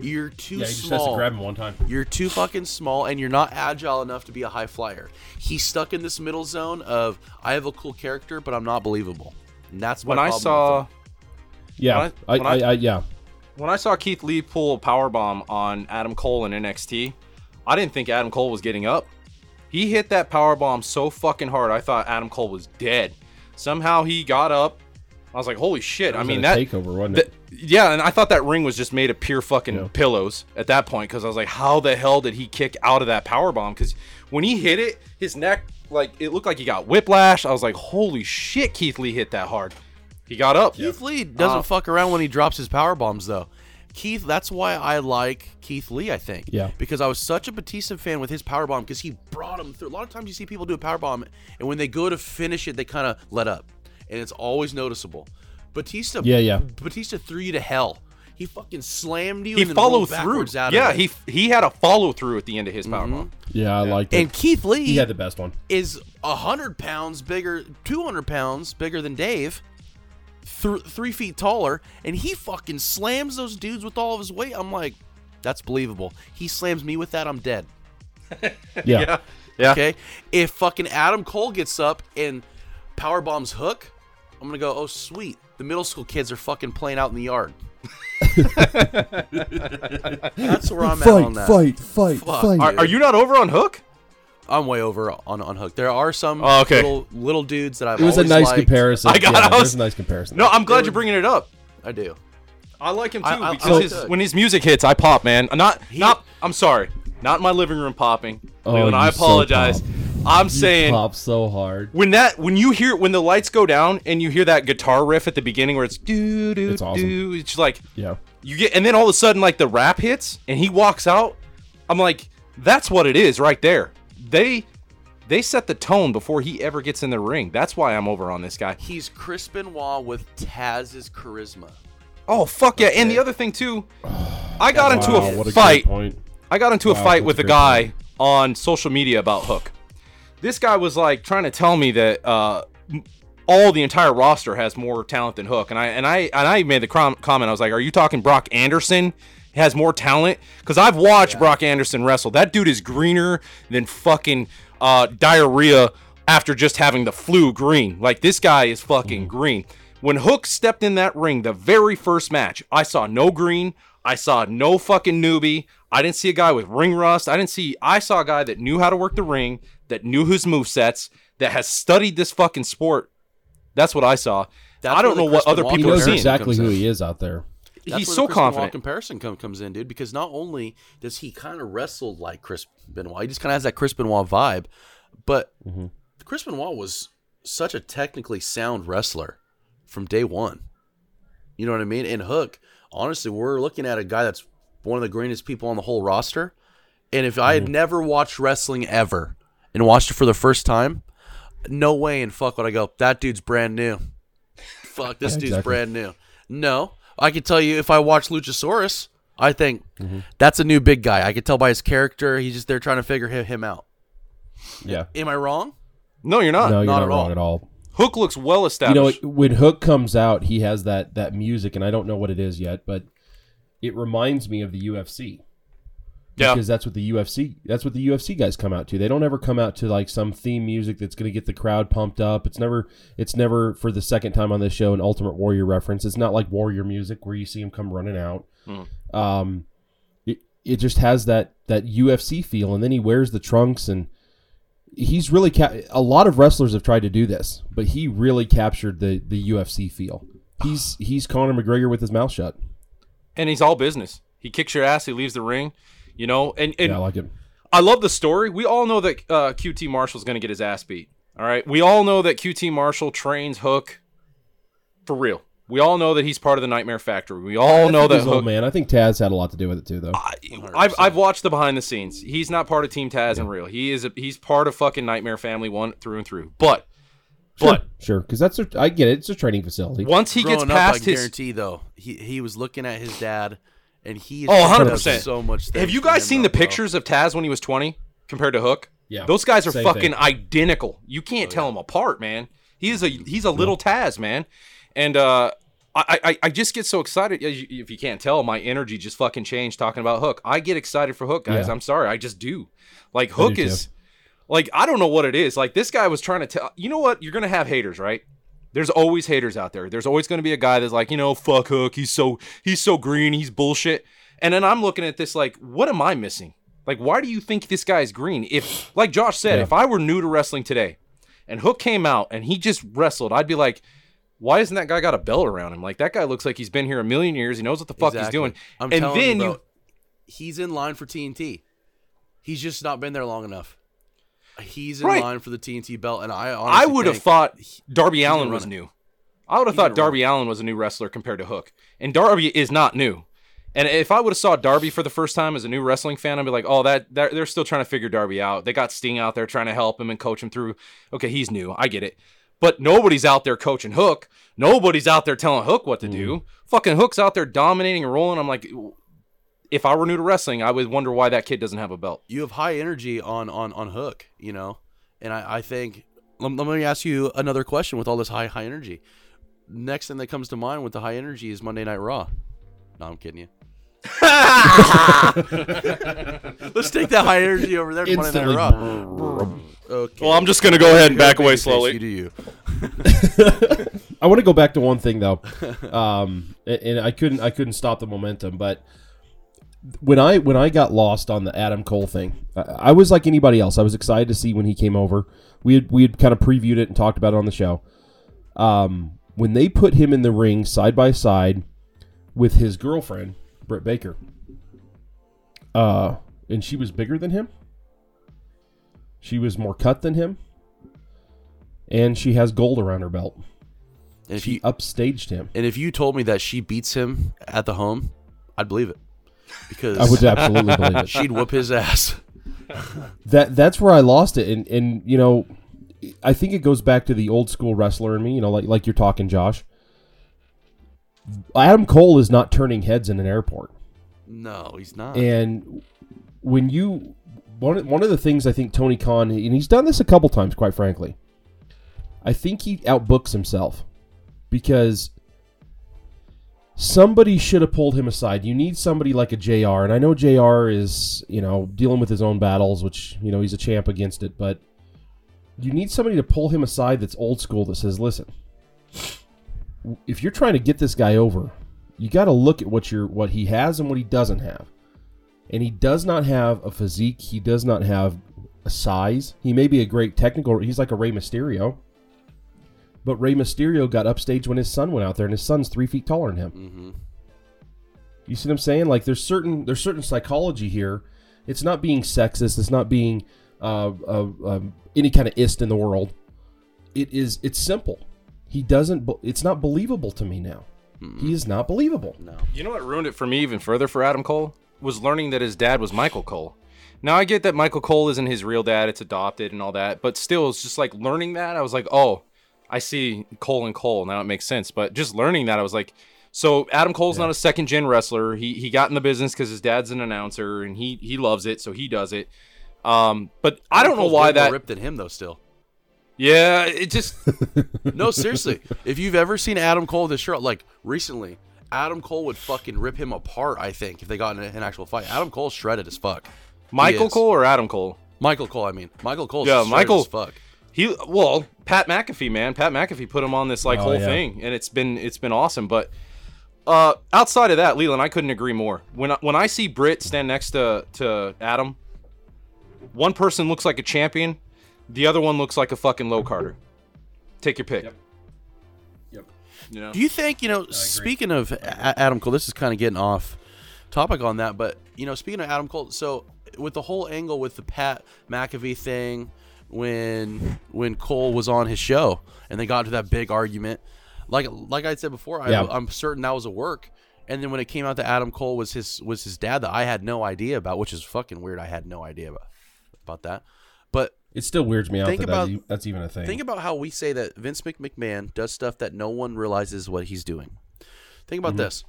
You're too small. Yeah, he just small. has to grab him one time. You're too fucking small, and you're not agile enough to be a high flyer. He's stuck in this middle zone of, I have a cool character, but I'm not believable. And that's my when problem I saw. Yeah, when I, when I, I, I, yeah. When I saw Keith Lee pull a powerbomb on Adam Cole in N X T, I didn't think Adam Cole was getting up. He hit that powerbomb so fucking hard, I thought Adam Cole was dead. Somehow he got up. I was like, holy shit. I mean, that takeover, wasn't it? That, yeah, and I thought that ring was just made of pure fucking yeah. pillows at that point, because I was like, how the hell did he kick out of that powerbomb? Because when he hit it, his neck, like, it looked like he got whiplash. I was like, holy shit, Keith Lee hit that hard. He got up. Keith yeah. Lee doesn't uh, fuck around when he drops his powerbombs, though. Keith, that's why I like Keith Lee, I think. Yeah. Because I was such a Batista fan with his powerbomb, because he brought him through. A lot of times you see people do a powerbomb, and when they go to finish it, they kind of let up. And it's always noticeable. Batista yeah, yeah. Batista threw you to hell. He fucking slammed you. He and then followed through. Out yeah, of he he had a follow through at the end of his powerbomb. Mm-hmm. Yeah, I yeah. liked it. And Keith Lee, he had the best one. Is a hundred pounds bigger, two hundred pounds bigger than Dave, th- three feet taller, and he fucking slams those dudes with all of his weight. I'm like, that's believable. He slams me with that, I'm dead. yeah. yeah, yeah. Okay. If fucking Adam Cole gets up and powerbombs Hook, I'm going to go, oh, sweet. The middle school kids are fucking playing out in the yard. That's where I'm fight, at on that. Fight, fight, Fuck, fight. Are, are you not over on Hook? I'm way over on, on Hook. There are some oh, okay. little, little dudes that I've always liked. It was a nice liked. comparison. I got yeah, it was a nice comparison. No, I'm glad were, you're bringing it up. I do. I like him, too, I, I, because I, his, when his music hits, I pop, man. Not, he, not. I'm sorry. Not in my living room popping. Oh, Leland, I apologize. So I'm you saying pop so hard when that when you hear when the lights go down and you hear that guitar riff at the beginning where it's doo doo it's awesome. doo it's like yeah you get and then all of a sudden like the rap hits and he walks out. I'm like, that's what it is right there. They they set the tone before he ever gets in the ring. That's why I'm over on this guy. He's Chris Benoit with Taz's charisma. Oh fuck yeah! Okay. And the other thing too, I got into wow, a fight. A I got into wow, a fight with a, a guy point. on social media about Hook. This guy was like trying to tell me that uh, all the entire roster has more talent than Hook, and I and I and I made the com- comment. I was like, "Are you talking Brock Anderson has more talent?" Because I've watched yeah. Brock Anderson wrestle. That dude is greener than fucking uh, diarrhea after just having the flu. Green, like this guy is fucking mm. green. When Hook stepped in that ring, the very first match, I saw no green. I saw no fucking newbie. I didn't see a guy with ring rust. I didn't see. I saw a guy that knew how to work the ring, that knew his movesets, that has studied this fucking sport. That's what I saw. That's I don't know what other people are seeing. Exactly who he is out there. That's He's so the confident. Comparison com- comes in, dude, because not only does he kind of wrestle like Chris Benoit, he just kind of has that Chris Benoit vibe. But mm-hmm. Chris Benoit was such a technically sound wrestler from day one. You know what I mean? And Hook, honestly, we're looking at a guy that's one of the greenest people on the whole roster. And if I had mm-hmm. never watched wrestling ever, and watched it for the first time, no way in fuck would I go, that dude's brand new. Fuck, this exactly. dude's brand new. No. I could tell you if I watch Luchasaurus, I think mm-hmm. that's a new big guy. I could tell by his character. He's just there trying to figure him out. Yeah. Am I wrong? No, you're not. No, you're not, not at wrong all. at all. Hook looks well established. You know, when Hook comes out, he has that that music, and I don't know what it is yet, but it reminds me of the U F C. Yeah. Because that's what the U F C that's what the U F C guys come out to. They don't ever come out to like some theme music that's going to get the crowd pumped up. It's never it's never for the second time on this show an Ultimate Warrior reference. It's not like Warrior music where you see him come running out. Mm. Um, it it just has that that U F C feel, and then he wears the trunks, and he's really ca- a lot of wrestlers have tried to do this, but he really captured the the U F C feel. He's he's Conor McGregor with his mouth shut, and he's all business. He kicks your ass. He leaves the ring. You know, and, and yeah, I like it. I love the story. We all know that uh, Q T Marshall's going to get his ass beat. All right. We all know that Q T Marshall trains Hook for real. We all know that he's part of the Nightmare Factory. We all I know that Hook. Old man. I think Taz had a lot to do with it too, though. I, I've I've watched the behind the scenes. He's not part of Team Taz yeah. in real. He is. A, he's part of fucking Nightmare Family one through and through. But, sure, but sure, because that's a, I get it. It's a training facility. Once he Growing gets past up, I his, guarantee though, he he was looking at his dad. And he is oh, one hundred percent. So much. Have you guys seen the bro. pictures of Taz when he was twenty compared to Hook? Yeah. Those guys are Same fucking thing. identical. You can't oh, tell yeah. them apart, man. He is a he's a little yeah. Taz, man. And uh, I, I, I just get so excited. If you can't tell, my energy just fucking changed talking about Hook. I get excited for Hook, guys. Yeah. I'm sorry. I just do. Like, Hook do is, too. like, I don't know what it is. Like, this guy was trying to tell, you know what? You're going to have haters, right? There's always haters out there. There's always going to be a guy that's like, you know, fuck Hook. He's so he's so green. He's bullshit. And then I'm looking at this like, what am I missing? Like, why do you think this guy's green? If, like Josh said, yeah. if I were new to wrestling today and Hook came out and he just wrestled, I'd be like, why isn't that guy got a belt around him? Like, that guy looks like he's been here a million years. He knows what the fuck exactly. he's doing. I'm and telling then you, bro, you, he's in line for T N T. He's just not been there long enough. He's in right. line for the T N T belt, and I honestly I would have thought Darby Allin was new. I would have thought Darby Allin was a new wrestler compared to Hook, and Darby is not new. And if I would have saw Darby for the first time as a new wrestling fan, I'd be like, oh, that they're still trying to figure Darby out. They got Sting out there trying to help him and coach him through. Okay, he's new. I get it. But nobody's out there coaching Hook. Nobody's out there telling Hook what to mm. do. Fucking Hook's out there dominating and rolling. I'm like, if I were new to wrestling, I would wonder why that kid doesn't have a belt. You have high energy on on, on Hook, you know, and I, I think let, let me ask you another question with all this high high energy. Next thing that comes to mind with the high energy is Monday Night Raw. No, I'm kidding you. Let's take that high energy over there. Monday Night Raw. Okay. Well, I'm just gonna go ahead and back away slowly. You do you. I want to go back to one thing though, um, and I couldn't I couldn't stop the momentum, but. When I when I got lost on the Adam Cole thing, I, I was like anybody else. I was excited to see when he came over. We had we had kind of previewed it and talked about it on the show. Um, when they put him in the ring side by side with his girlfriend, Britt Baker, uh, and she was bigger than him. She was more cut than him, and she has gold around her belt. And she you, upstaged him. And if you told me that she beats him at the home, I'd believe it. Because I would absolutely believe it. She'd whoop his ass. That that's where I lost it, and and you know, I think it goes back to the old school wrestler in me. You know, like like you're talking, Josh. Adam Cole is not turning heads in an airport. No, he's not. And when you one one of the things I think Tony Khan, and he's done this a couple times, quite frankly. I think he outbooks himself because. Somebody should have pulled him aside. You need somebody like a J R, and I know J R is, you know, dealing with his own battles, which, you know, he's a champ against it, but you need somebody to pull him aside that's old school that says, listen, if you're trying to get this guy over, you got to look at what you're, what he has and what he doesn't have. And he does not have a physique. He does not have a size. He may be a great technical. He's like a Rey Mysterio. But Rey Mysterio got upstaged when his son went out there, and his son's three feet taller than him. Mm-hmm. You see what I'm saying? Like, there's certain there's certain psychology here. It's not being sexist. It's not being uh, uh, um, any kind of ist in the world. It is. It's simple. He doesn't. Be- it's not believable to me now. Mm-hmm. He is not believable. No. You know what ruined it for me even further for Adam Cole was learning that his dad was Michael Cole. Now, I get that Michael Cole isn't his real dad. It's adopted and all that. But still, it's just like learning that. I was like, oh, I see Cole and Cole. Now it makes sense. But just learning that, I was like, so Adam Cole's yeah. not a second-gen wrestler. He he got in the business because his dad's an announcer, and he, he loves it, so he does it. Um, but I don't know why that... ripped at him, though, still. Yeah, it just... No, seriously. If you've ever seen Adam Cole this year, like, recently, Adam Cole would fucking rip him apart, I think, if they got in an actual fight. Adam Cole's shredded as fuck. Michael Cole or Adam Cole? Michael Cole, I mean. Michael Cole's yeah, shredded Michael, as fuck. He Well, Pat McAfee, man. Pat McAfee put him on this, like, oh, whole yeah. thing, and it's been it's been awesome, but... Uh, outside of that, Leland, I couldn't agree more. When I, when I see Britt stand next to, to Adam, one person looks like a champion, the other one looks like a fucking low carder. Take your pick. Yep. Yep. You know? Do you think, you know, speaking of a- Adam Cole, this is kind of getting off topic on that, but, you know, speaking of Adam Cole, so with the whole angle with the Pat McAfee thing, when when Cole was on his show and they got into that big argument, Like like I said before, I, yeah. I'm certain that was a work. And then when it came out that Adam Cole was his was his dad, that I had no idea about, which is fucking weird. I had no idea about, about that. But it still weirds me out that about, that's, that's even a thing. Think about how we say that Vince McMahon does stuff that no one realizes what he's doing. Think about mm-hmm. this.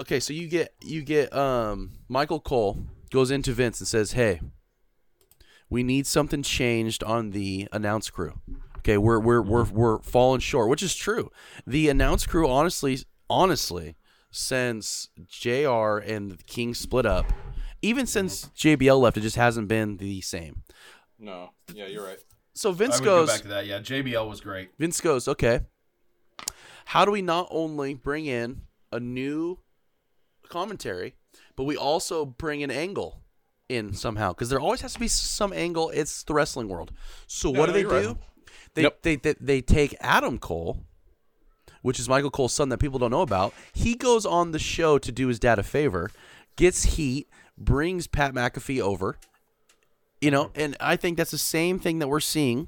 Okay, so you get you get um, Michael Cole goes into Vince and says, "Hey, we need something changed on the announce crew." Okay, we're we're we're we're falling short, which is true. The announce crew, honestly, honestly, since J R and King split up, even since J B L left, it just hasn't been the same. No, yeah, you're right. So Vince I would goes go back to that. Yeah, J B L was great. Vince goes, okay, how do we not only bring in a new commentary, but we also bring an angle in somehow? Because there always has to be some angle. It's the wrestling world. So no, what do no, they do? Right. They, nope. they they they take Adam Cole, which is Michael Cole's son that people don't know about. He goes on the show to do his dad a favor, gets heat, brings Pat McAfee over, you know. And I think that's the same thing that we're seeing.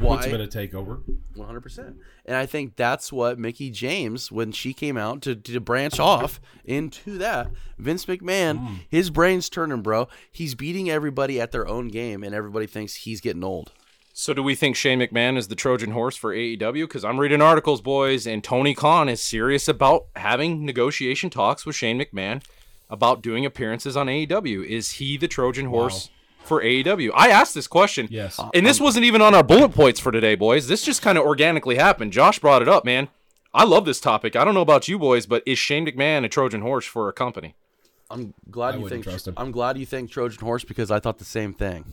Why? It's been a takeover, one hundred percent. And I think that's what Mickie James, when she came out to to branch off into that, Vince McMahon, mm. his brain's turning, bro. He's beating everybody at their own game, and everybody thinks he's getting old. So do we think Shane McMahon is the Trojan horse for A E W? Because I'm reading articles, boys, and Tony Khan is serious about having negotiation talks with Shane McMahon about doing appearances on A E W. Is he the Trojan horse wow. for A E W? I asked this question, yes, and this wasn't even on our bullet points for today, boys. This just kind of organically happened. Josh brought it up, man. I love this topic. I don't know about you boys, but is Shane McMahon a Trojan horse for a company? I'm glad I you think. I'm glad you think Trojan horse because I thought the same thing.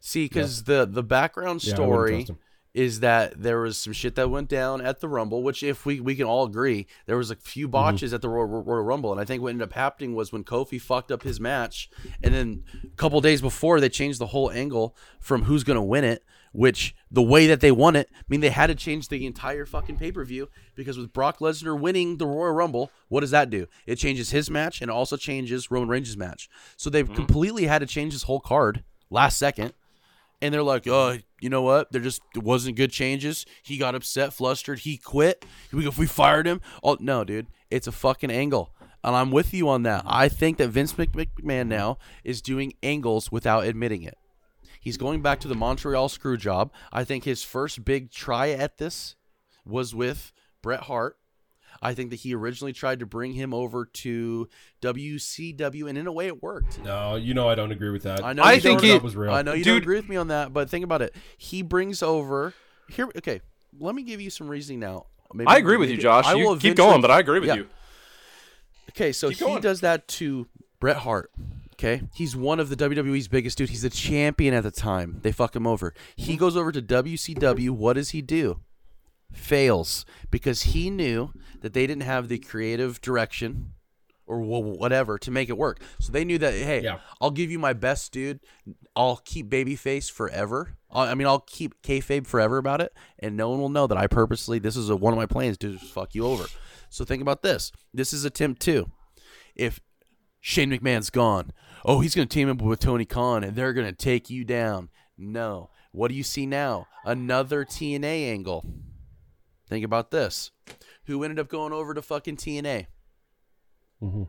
See, because yeah. the, the background story yeah, is that there was some shit that went down at the Rumble, which if we, we can all agree, there was a few botches mm-hmm. at the Royal, Royal Rumble. And I think what ended up happening was when Kofi fucked up his match, and then a couple days before, they changed the whole angle from who's going to win it, which the way that they won it, I mean, they had to change the entire fucking pay-per-view because with Brock Lesnar winning the Royal Rumble, what does that do? It changes his match and also changes Roman Reigns' match. So they've mm-hmm. completely had to change this whole card last second. And they're like, oh, you know what? There just wasn't good changes. He got upset, flustered. He quit. We we fired him. Oh, no, dude. It's a fucking angle. And I'm with you on that. I think that Vince McMahon now is doing angles without admitting it. He's going back to the Montreal Screw Job. I think his first big try at this was with Bret Hart. I think that he originally tried to bring him over to W C W, and in a way, it worked. No, you know I don't agree with that. I know I you, think he, was real. I know you don't agree with me on that, but think about it. He brings over here. Okay, let me give you some reasoning now. Maybe I agree with you, Josh. I will you keep going, but I agree with yeah. you. Okay, so keep he going. does that to Bret Hart. Okay, he's one of the W W E's biggest dudes. He's the champion at the time. They fuck him over. He goes over to W C W. What does he do? Fails because he knew that they didn't have the creative direction or whatever to make it work. So they knew that, hey, yeah. I'll give you my best, dude. I'll keep babyface forever. I mean, I'll keep kayfabe forever about it, and no one will know that I purposely, this is a, one of my plans to just fuck you over. So think about this. This is attempt two. If Shane McMahon's gone, oh, he's going to team up with Tony Khan, and they're going to take you down. No. What do you see now? Another T N A angle. Think about this. Who ended up going over to fucking T N A? Mm-hmm.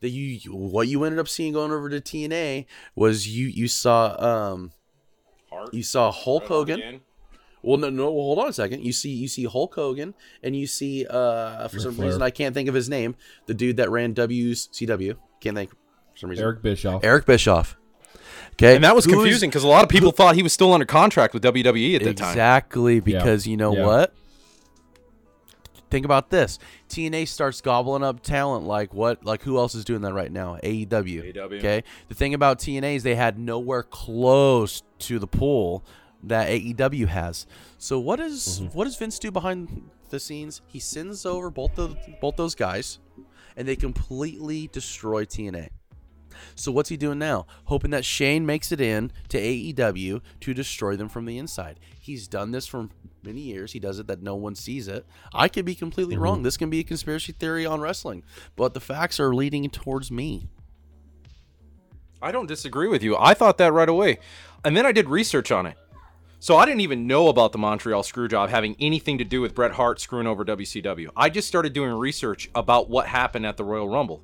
that you what you ended up seeing going over to T N A was you you saw um Hart. You saw Hulk Hogan. Again. Well, no, no. Well, hold on a second. You see, you see Hulk Hogan, and you see, uh, for Ric some Flair. reason, I can't think of his name. The dude that ran W C W. Can't think. For some reason, Eric Bischoff. Eric Bischoff. Okay, and that was confusing because a lot of people who, thought he was still under contract with W W E at that exactly time. Exactly, because yeah. you know yeah. what? Think about this: T N A starts gobbling up talent like what? Like who else is doing that right now? A E W. A E W. Okay. The thing about T N A is they had nowhere close to the pool that A E W has. So what is mm-hmm. what does Vince do behind the scenes? He sends over both the both those guys, and they completely destroy T N A. So what's he doing now? Hoping that Shane makes it in to A E W to destroy them from the inside. He's done this for many years. He does it that no one sees it. I could be completely mm-hmm. wrong. This can be a conspiracy theory on wrestling, but the facts are leading towards me. I don't disagree with you. I thought that right away, and then I did research on it. So I didn't even know about the Montreal Screw Job having anything to do with Bret Hart screwing over W C W. I just started doing research about what happened at the Royal Rumble.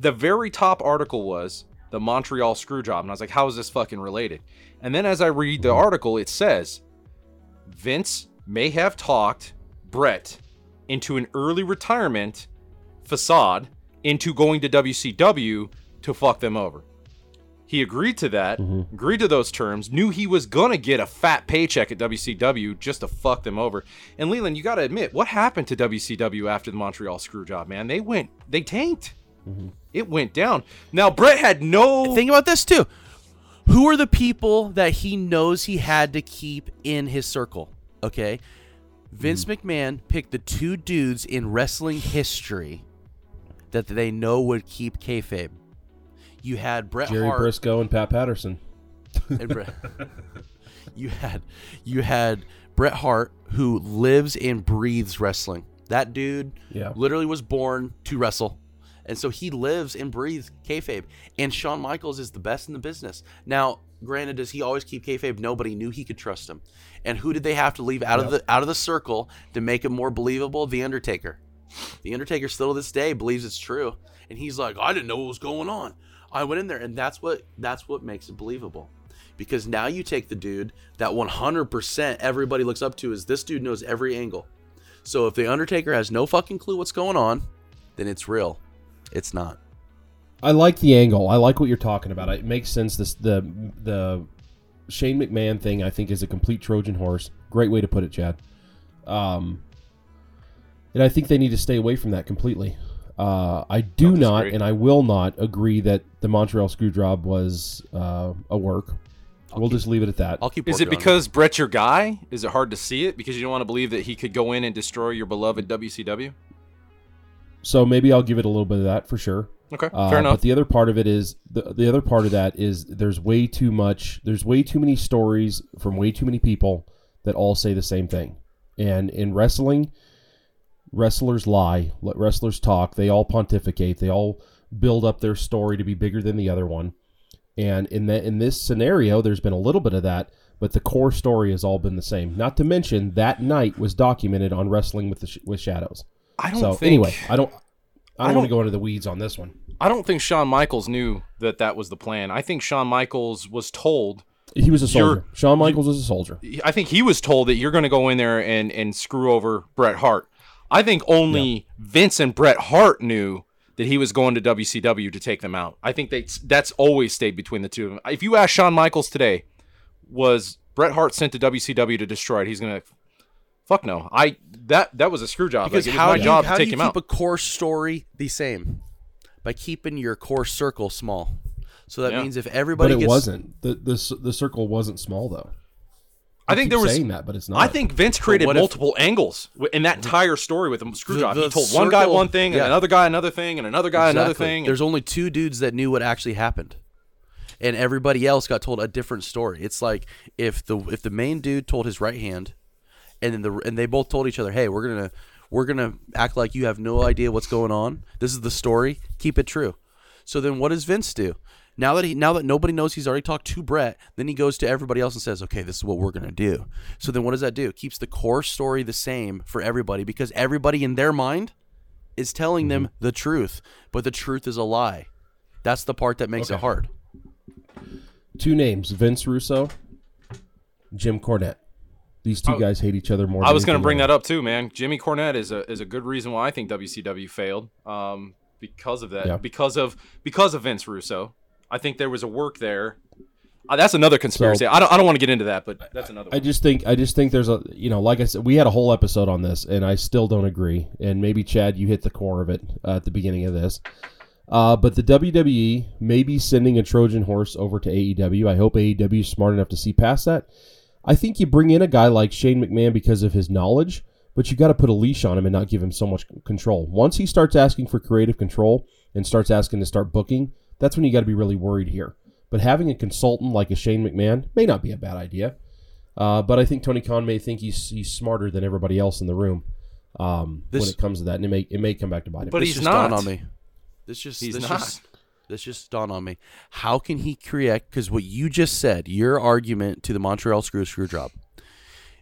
The very top article was the Montreal Screw Job, and I was like, how is this fucking related? And then as I read the article, it says, Vince may have talked Bret into an early retirement facade into going to W C W to fuck them over. He agreed to that, mm-hmm. agreed to those terms, knew he was going to get a fat paycheck at W C W just to fuck them over. And Leland, you got to admit, what happened to W C W after the Montreal Screwjob, man? They went, they tanked. Mm-hmm. It went down. Now, Bret had no... Think about this, too. Who are the people that he knows he had to keep in his circle, okay? Vince mm-hmm. McMahon picked the two dudes in wrestling history that they know would keep kayfabe. You had Bret Jerry Hart, Briscoe, and Pat Patterson. And Bret, you had you had Bret Hart, who lives and breathes wrestling. That dude yeah. literally was born to wrestle, and so he lives and breathes kayfabe. And Shawn Michaels is the best in the business. Now, granted, does he always keep kayfabe? Nobody knew he could trust him. And who did they have to leave out yeah. of the out of the circle to make it more believable? The Undertaker. The Undertaker still to this day believes it's true, and he's like, I didn't know what was going on. I went in there, and that's what that's what makes it believable, because now you take the dude that one hundred percent everybody looks up to is this dude knows every angle. So if the Undertaker has no fucking clue what's going on, then it's real. It's not. I like the angle. I like what you're talking about. It makes sense. This the the Shane McMahon thing I think is a complete Trojan horse. Great way to put it, Chad. Um, and I think they need to stay away from that completely. Uh, I do not, not and I will not agree that the Montreal Screwjob was uh, a work. I'll we'll keep, just leave it at that. I'll keep. Is it because Brett's your guy? Is it hard to see it because you don't want to believe that he could go in and destroy your beloved W C W? So maybe I'll give it a little bit of that for sure. Okay, uh, fair enough. But the other part of it is the the other part of that is there's way too much. There's way too many stories from way too many people that all say the same thing, and in wrestling. Wrestlers lie, let wrestlers talk, they all pontificate, they all build up their story to be bigger than the other one. And in that in this scenario, there's been a little bit of that, but the core story has all been the same. Not to mention that night was documented on Wrestling with the sh- with Shadows. I don't so, think anyway, I don't I don't, don't want to go into the weeds on this one. I don't think Shawn Michaels knew that that was the plan. I think Shawn Michaels was told He was a soldier. Shawn Michaels was a soldier. I think he was told that you're going to go in there and and screw over Bret Hart. I think only yeah. Vince and Bret Hart knew that he was going to W C W to take them out. I think they, that's always stayed between the two of them. If you ask Shawn Michaels today, was Bret Hart sent to W C W to destroy it? He's going to, fuck no. I That that was a screw job. Because like, how, it was my you, job how to take him out. How do you keep a core story the same? By keeping your core circle small. So that yeah. means if everybody but it gets... wasn't. The, the, the circle wasn't small, though. I, I think there was saying that, but it's not. I think Vince created multiple if, angles in that entire story with a screw job. He told circle, one guy one thing, and yeah. another guy another thing, and another guy exactly. another thing. There's only two dudes that knew what actually happened, and everybody else got told a different story. It's like if the if the main dude told his right hand, and then the and they both told each other, "Hey, we're gonna we're gonna act like you have no idea what's going on. This is the story. Keep it true." So then, what does Vince do? Now that he, now that nobody knows he's already talked to Bret, then he goes to everybody else and says, okay, this is what we're going to do. So then what does that do? It keeps the core story the same for everybody because everybody in their mind is telling mm-hmm. them the truth, but the truth is a lie. That's the part that makes okay. it hard. Two names, Vince Russo, Jim Cornette. These two I, guys hate each other more. I was going to bring that up too, man. Jimmy Cornette is a is a good reason why I think W C W failed um, because of that, yeah. because of because of Vince Russo. I think there was a work there. Uh, that's another conspiracy. So, I don't I don't want to get into that, but that's another one. I just think I just think there's a you know, like I said, we had a whole episode on this and I still don't agree. And maybe Chad, you hit the core of it uh, at the beginning of this. Uh, but the W W E may be sending a Trojan horse over to A E W. I hope A E W is smart enough to see past that. I think you bring in a guy like Shane McMahon because of his knowledge, but you got to put a leash on him and not give him so much control. Once he starts asking for creative control and starts asking to start booking, that's when you got to be really worried here. But having a consultant like a Shane McMahon may not be a bad idea. Uh, but I think Tony Khan may think he's he's smarter than everybody else in the room um, this, when it comes to that, and it may it may come back to bite him. But he's not on me. This just he's this not. Just, this just dawned on me. How can he create? Because what you just said, your argument to the Montreal Screw Screw Job,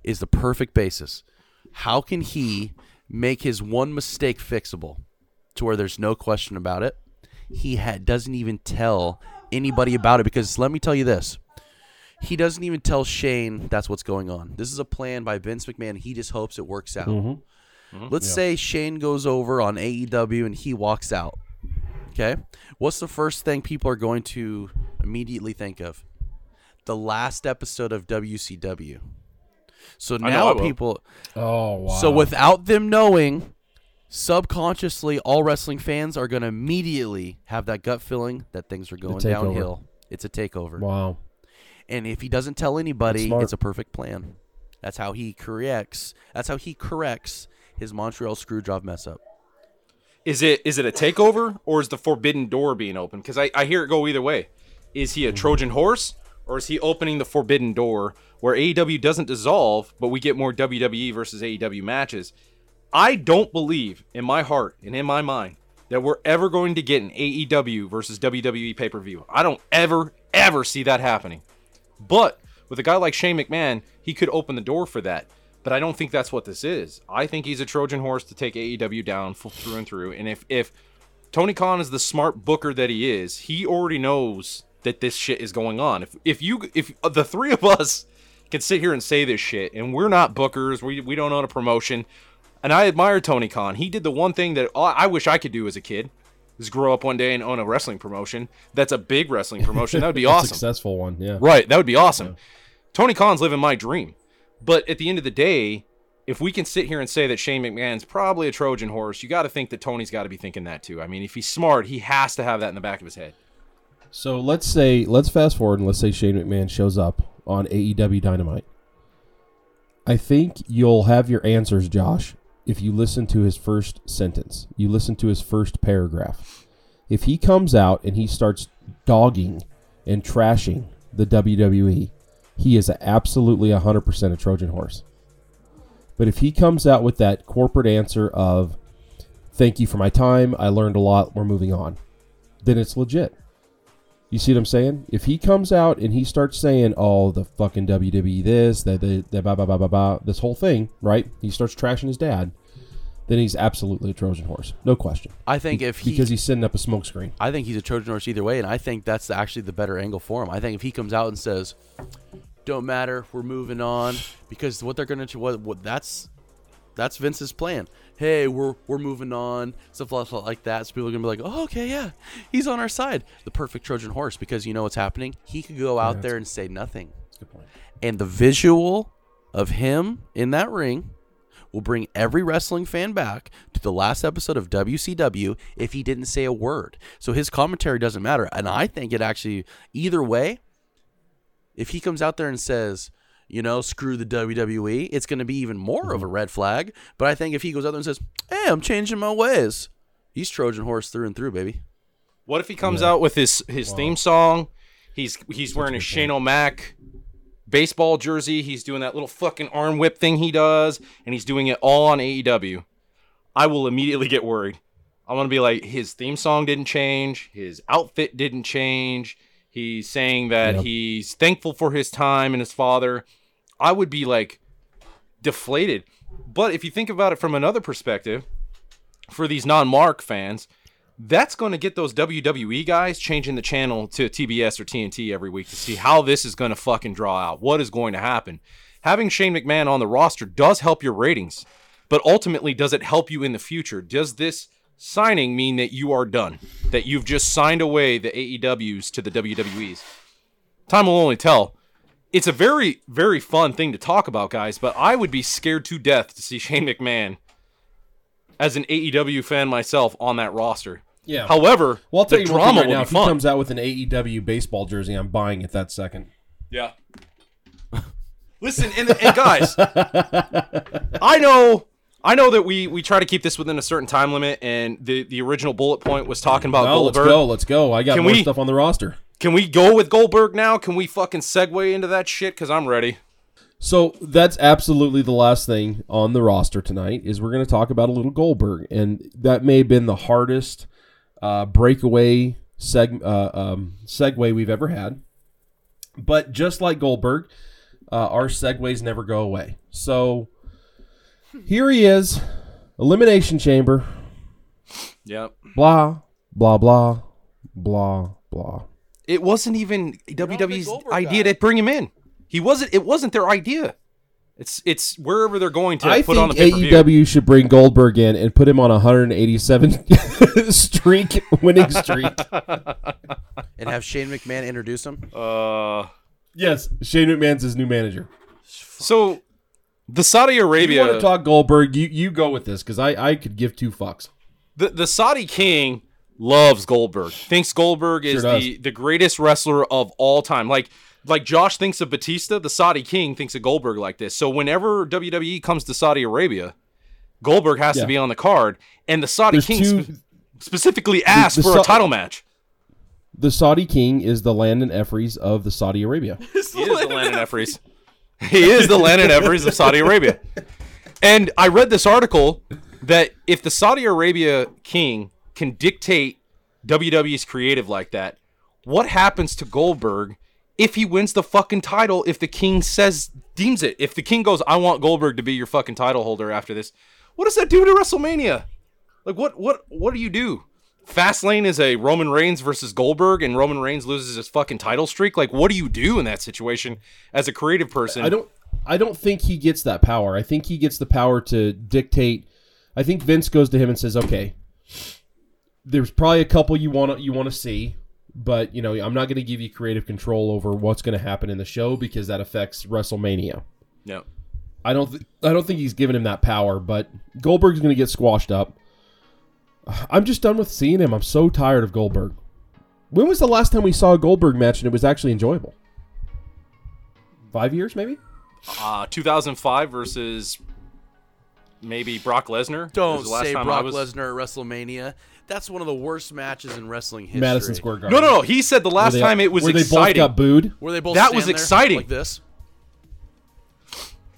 is the perfect basis. How can he make his one mistake fixable, to where there's no question about it? He had doesn't even tell anybody about it, because let me tell you this. He doesn't even tell Shane that's what's going on. This is a plan by Vince McMahon. He just hopes it works out. Mm-hmm. Mm-hmm. Let's yeah. say Shane goes over on A E W and he walks out. Okay? What's the first thing people are going to immediately think of? The last episode of W C W. So now people Oh, wow. So without them knowing, subconsciously, all wrestling fans are going to immediately have that gut feeling that things are going downhill. It's a takeover. Wow. And if he doesn't tell anybody, it's a perfect plan. That's how he corrects. That's how he corrects his Montreal Screwjob mess up. Is it is it a takeover, or is the forbidden door being opened? Because I, I hear it go either way. Is he a Trojan horse, or is he opening the forbidden door where A E W doesn't dissolve, but we get more W W E versus A E W matches? I don't believe in my heart and in my mind that we're ever going to get an A E W versus W W E pay-per-view. I don't ever, ever see that happening. But with a guy like Shane McMahon, he could open the door for that. But I don't think that's what this is. I think he's a Trojan horse to take A E W down through and through. And if, if Tony Khan is the smart booker that he is, he already knows that this shit is going on. If if you if the three of us can sit here and say this shit, and we're not bookers, we we don't own a promotion. And I admire Tony Khan. He did the one thing that I wish I could do as a kid, is grow up one day and own a wrestling promotion. That's a big wrestling promotion. That would be awesome. A successful one, yeah. Right, that would be awesome. Yeah. Tony Khan's living my dream. But at the end of the day, if we can sit here and say that Shane McMahon's probably a Trojan horse, you got to think that Tony's got to be thinking that too. I mean, if he's smart, he has to have that in the back of his head. So let's say, let's fast forward and let's say Shane McMahon shows up on A E W Dynamite. I think you'll have your answers, Josh, if you listen to his first sentence. You listen to his first paragraph. If he comes out and he starts dogging and trashing the W W E, he is absolutely one hundred percent a Trojan horse. But if he comes out with that corporate answer of, thank you for my time, I learned a lot, we're moving on, then it's legit. You see what I'm saying? If he comes out and he starts saying, oh, the fucking W W E this, that, that, that, blah, blah, blah, blah, blah, this whole thing, right? He starts trashing his dad, then he's absolutely a Trojan horse. No question. I think he, if he... Because he's setting up a smokescreen. I think he's a Trojan horse either way, and I think that's actually the better angle for him. I think if he comes out and says, don't matter, we're moving on, because what they're going to... What, what that's... That's Vince's plan. Hey, we're we're moving on, stuff like that. So people are going to be like, oh, okay, yeah, he's on our side. The perfect Trojan horse, because you know what's happening. He could go out yeah, there and say nothing. That's a good point. And the visual of him in that ring will bring every wrestling fan back to the last episode of W C W if he didn't say a word. So his commentary doesn't matter. And I think it actually, either way, if he comes out there and says, you know, screw the W W E, it's going to be even more mm-hmm. of a red flag. But I think if he goes out there and says, hey, I'm changing my ways, he's Trojan horse through and through, baby. What if he comes yeah. out with his, his wow. theme song? He's he's wearing a Shane O'Mac baseball jersey. He's doing that little fucking arm whip thing he does, and he's doing it all on A E W. I will immediately get worried. I'm going to be like, his theme song didn't change. His outfit didn't change. He's saying that yep. he's thankful for his time and his father. I would be like deflated. But if you think about it from another perspective, for these non-mark fans, that's going to get those W W E guys changing the channel to T B S or T N T every week to see how this is going to fucking draw out, what is going to happen. Having Shane McMahon on the roster does help your ratings, but ultimately, does it help you in the future? Does this signing mean that you are done, that you've just signed away the A E Ws to the W W Es? Time will only tell. It's a very, very fun thing to talk about, guys, but I would be scared to death to see Shane McMahon as an A E W fan myself on that roster. Yeah. However, well, I'll tell the you drama right now, if fun. He comes out with an A E W baseball jersey, I'm buying it that second. Yeah. Listen, and, and guys, I know I know that we, we try to keep this within a certain time limit, and the, the original bullet point was talking about no, Goldberg. Let's go, let's go. I got Can more we, stuff on the roster. Can we go with Goldberg now? Can we fucking segue into that shit? Because I'm ready. So that's absolutely the last thing on the roster tonight is we're going to talk about a little Goldberg. And that may have been the hardest uh, breakaway seg- uh, um, segue we've ever had. But just like Goldberg, uh, our segues never go away. So here he is, Elimination Chamber. Yep. Blah, blah, blah, blah, blah. It wasn't even W W E's idea guy. to bring him in. He wasn't. It wasn't their idea. It's it's wherever they're going to I put on the pay-per-view. A E W should bring Goldberg in and put him on a one hundred eighty-seven streak, winning streak, and have Shane McMahon introduce him. Uh, yes, Shane McMahon's his new manager. So the Saudi Arabia. If you want to talk Goldberg? You you go with this because I, I could give two fucks. The the Saudi king loves Goldberg. Thinks Goldberg is sure the, the greatest wrestler of all time. Like like Josh thinks of Batista, the Saudi king thinks of Goldberg like this. So whenever W W E comes to Saudi Arabia, Goldberg has yeah. to be on the card. And the Saudi There's king two, sp- specifically asked the, the for Sa- a title match. The Saudi king is the Landon Effries of the Saudi Arabia. he is the Landon Effries. He is the Landon Effries of Saudi Arabia. And I read this article that if the Saudi Arabia king can dictate W W E's creative like that, what happens to Goldberg if he wins the fucking title, if the king says, deems it? If the king goes, I want Goldberg to be your fucking title holder after this, what does that do to WrestleMania? Like, what what, what do you do? Fastlane is a Roman Reigns versus Goldberg, and Roman Reigns loses his fucking title streak? Like, what do you do in that situation as a creative person? I don't, I don't think he gets that power. I think he gets the power to dictate. I think Vince goes to him and says, okay, there's probably a couple you want to you want to see, but you know I'm not going to give you creative control over what's going to happen in the show because that affects WrestleMania. No, I don't. Th- I don't think he's given him that power. But Goldberg's going to get squashed up. I'm just done with seeing him. I'm so tired of Goldberg. When was the last time we saw a Goldberg match and it was actually enjoyable? Five years, maybe. Uh two thousand five versus maybe Brock Lesnar. Don't say Brock was... Lesnar at WrestleMania. That's one of the worst matches in wrestling history. Madison Square Garden. No, no, no. He said the last they, time it was where exciting. Where they both got booed? Where they both That was exciting. Like this?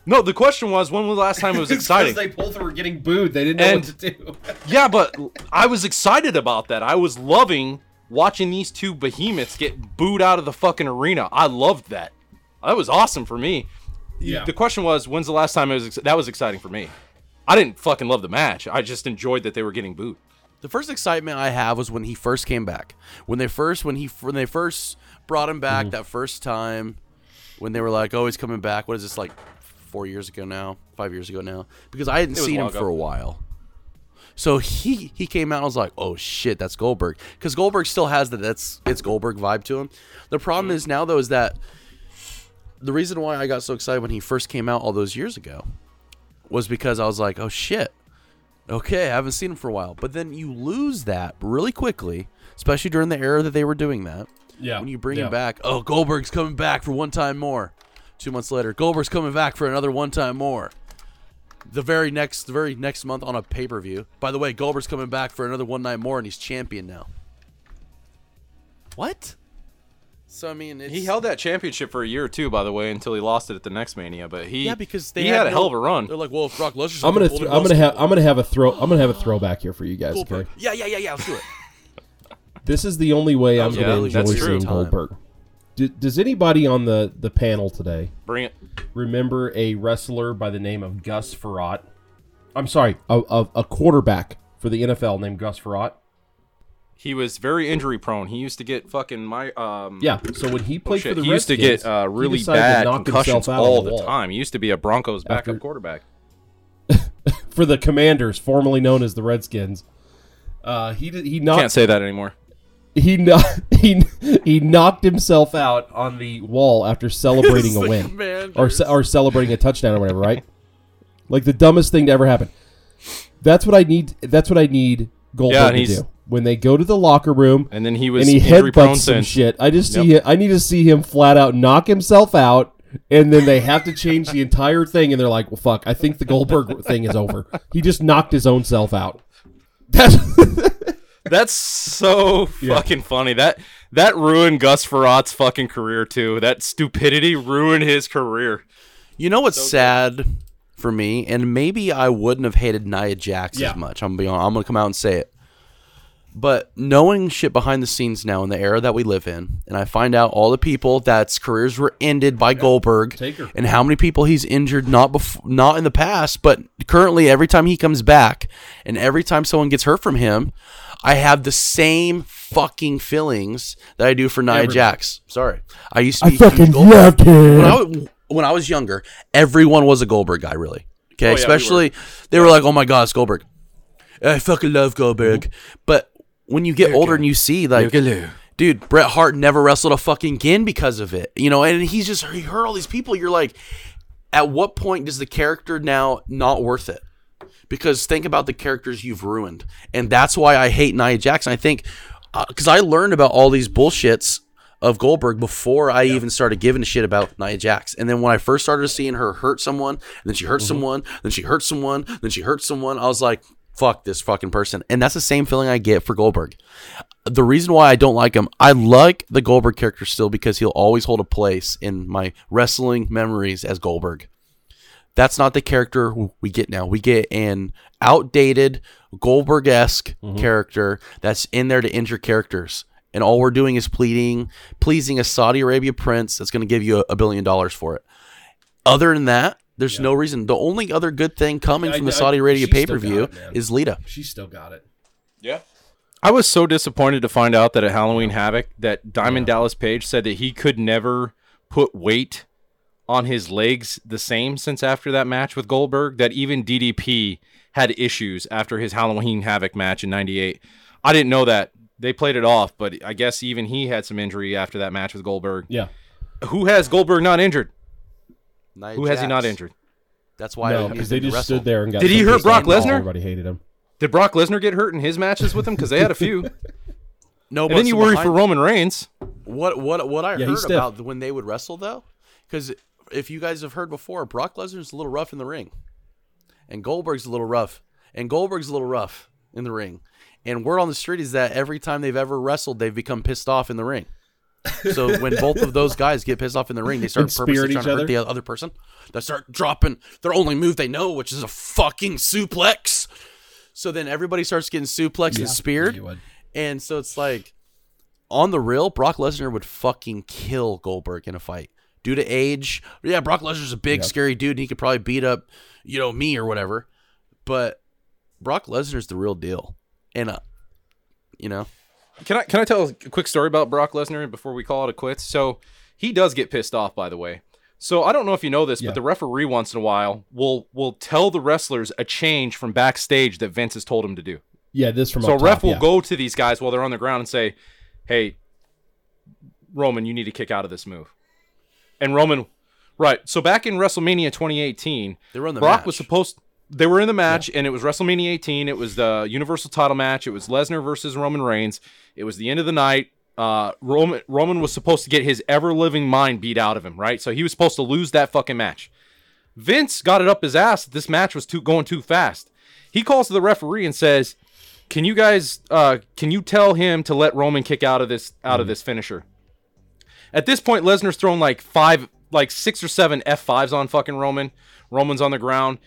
No, the question was, when was the last time it was exciting? Because they both were getting booed. They didn't know and, what to do. Yeah, but I was excited about that. I was loving watching these two behemoths get booed out of the fucking arena. I loved that. That was awesome for me. Yeah. The question was, when's the last time it was ex- that was exciting for me? I didn't fucking love the match. I just enjoyed that they were getting booed. The first excitement I have was when he first came back. When they first, when he, when they first brought him back mm-hmm. that first time, when they were like, "Oh, he's coming back." What is this, like four years ago now, five years ago now? Because I hadn't seen him for a while. So he he came out and was like, "Oh shit, that's Goldberg." Because Goldberg still has that that's it's Goldberg vibe to him. The problem mm-hmm. is now though is that the reason why I got so excited when he first came out all those years ago was because I was like, "Oh shit." Okay, I haven't seen him for a while. But then you lose that really quickly, especially during the era that they were doing that. Yeah. When you bring yeah. him back, oh, Goldberg's coming back for one time more. Two months later, Goldberg's coming back for another one time more. The very next the very next month on a pay-per-view. By the way, Goldberg's coming back for another one night more, and he's champion now. What? So, I mean, it's... He held that championship for a year or two, by the way, until he lost it at the next Mania. But he, yeah, because they he had, had a hell of a run. They're like, well, if Brock Lesnar's I'm gonna, th- I'm gonna have, I'm gonna have a throw, I'm gonna have a throwback here for you guys. Goldberg. Okay? Yeah, yeah, yeah, yeah. Let's do it. This is the only way I'm yeah, gonna really enjoy seeing Goldberg. Do, does anybody on the, the panel today bring it? Remember a wrestler by the name of Gus Frerot? I'm sorry, a, a, a quarterback for the N F L named Gus Frerot. He was very injury prone. He used to get fucking my um yeah. So when he played oh for the Redskins, he used to get uh, really bad concussions all the, the time. He used to be a Broncos After... backup quarterback for the Commanders, formerly known as the Redskins. Uh, he he knocked... can't say that anymore. He no- he he knocked himself out on the wall after celebrating a win Commanders. or ce- or celebrating a touchdown or whatever, right? Like the dumbest thing to ever happen. That's what I need. That's what I need Goldberg yeah, to do when they go to the locker room. And then he was and he headbutts some sense. shit. I just see. Yep. I need to see him flat out knock himself out, and then they have to change the entire thing. And they're like, "Well, fuck! I think the Goldberg thing is over. He just knocked his own self out." That's. That's so fucking yeah. funny. That that ruined Gus Frerot's fucking career, too. That stupidity ruined his career. You know what's so sad good. for me? And maybe I wouldn't have hated Nia Jax yeah. as much. I'm going I'm gonna to come out and say it. But knowing shit behind the scenes now in the era that we live in, and I find out all the people that's careers were ended by yeah. Goldberg, and how many people he's injured not before, not in the past, but currently every time he comes back, and every time someone gets hurt from him, I have the same fucking feelings that I do for Nia Everybody. Jax. Sorry, I used to. Be I fucking Goldberg. loved him when I, was, when I was younger. Everyone was a Goldberg guy, really. Okay, oh, yeah, especially we were. they were like, "Oh my god, it's Goldberg." I fucking love Goldberg, mm-hmm. but. When you get Luka. older and you see, like, Luka. dude, Bret Hart never wrestled a fucking gin because of it. You know, and he's just, he hurt all these people. You're like, at what point does the character now not worth it? Because think about the characters you've ruined. And that's why I hate Nia Jax. I think, because uh, I learned about all these bullshits of Goldberg before I yeah. even started giving a shit about Nia Jax. And then when I first started seeing her hurt someone, then she hurt mm-hmm. someone, then she hurt someone, then she hurt someone, I was like, fuck this fucking person. And that's the same feeling I get for Goldberg. The reason why I don't like him, I like the Goldberg character still because he'll always hold a place in my wrestling memories as Goldberg. That's not the character we get now. We get an outdated Goldberg-esque mm-hmm. character that's in there to injure characters. And all we're doing is pleading, pleasing a Saudi Arabia prince that's going to give you a, a billion dollars for it. Other than that, There's yeah. no reason. The only other good thing coming I, from the I, Saudi Arabia pay-per-view is Lita. She's still got it. Yeah. I was so disappointed to find out that at Halloween Havoc that Diamond yeah. Dallas Page said that he could never put weight on his legs the same since after that match with Goldberg, that even D D P had issues after his Halloween Havoc match in ninety-eight. I didn't know that. They played it off, but I guess even he had some injury after that match with Goldberg. Yeah. Who has Goldberg not injured? Nia Who Jax. has he not injured? That's why. No, because they just wrestle. stood there and got. Did he hurt Brock Lesnar? Everybody hated him. Did Brock Lesnar get hurt in his matches with him? Because they had a few. No, and but then you worry for Roman Reigns. What what what I yeah, heard about when they would wrestle though, because if you guys have heard before, Brock Lesnar's a little rough in the ring, and Goldberg's a little rough, and Goldberg's a little rough in the ring, and word on the street is that every time they've ever wrestled, they've become pissed off in the ring. So when both of those guys get pissed off in the ring, they start purposely trying to hurt the other person. They start dropping their only move they know, which is a fucking suplex. So then everybody starts getting suplexed yeah, and speared. And so it's like, on the real, Brock Lesnar would fucking kill Goldberg in a fight. Due to age, yeah, Brock Lesnar's a big, yeah. scary dude, and he could probably beat up, you know, me or whatever. But Brock Lesnar's the real deal. And, uh, you know... Can I can I tell a quick story about Brock Lesnar before we call it a quits? So he does get pissed off, by the way. So I don't know if you know this, yeah. but the referee once in a while will will tell the wrestlers a change from backstage that Vince has told him to do. Yeah, this from so ref top, will yeah. go to these guys while they're on the ground and say, "Hey, Roman, you need to kick out of this move." And Roman, right? So back in WrestleMania twenty eighteen, they were on the Brock match. was supposed. They were in the match, yeah. and it was WrestleMania eighteen. It was the Universal title match. It was Lesnar versus Roman Reigns. It was the end of the night. Uh, Roman, Roman was supposed to get his ever-living mind beat out of him, right? So he was supposed to lose that fucking match. Vince got it up his ass that this match was too going too fast. He calls to the referee and says, can you guys, uh, can you tell him to let Roman kick out of this out mm-hmm. of this finisher? At this point, Lesnar's thrown like five, like six or seven F fives on fucking Roman. Roman's on the ground.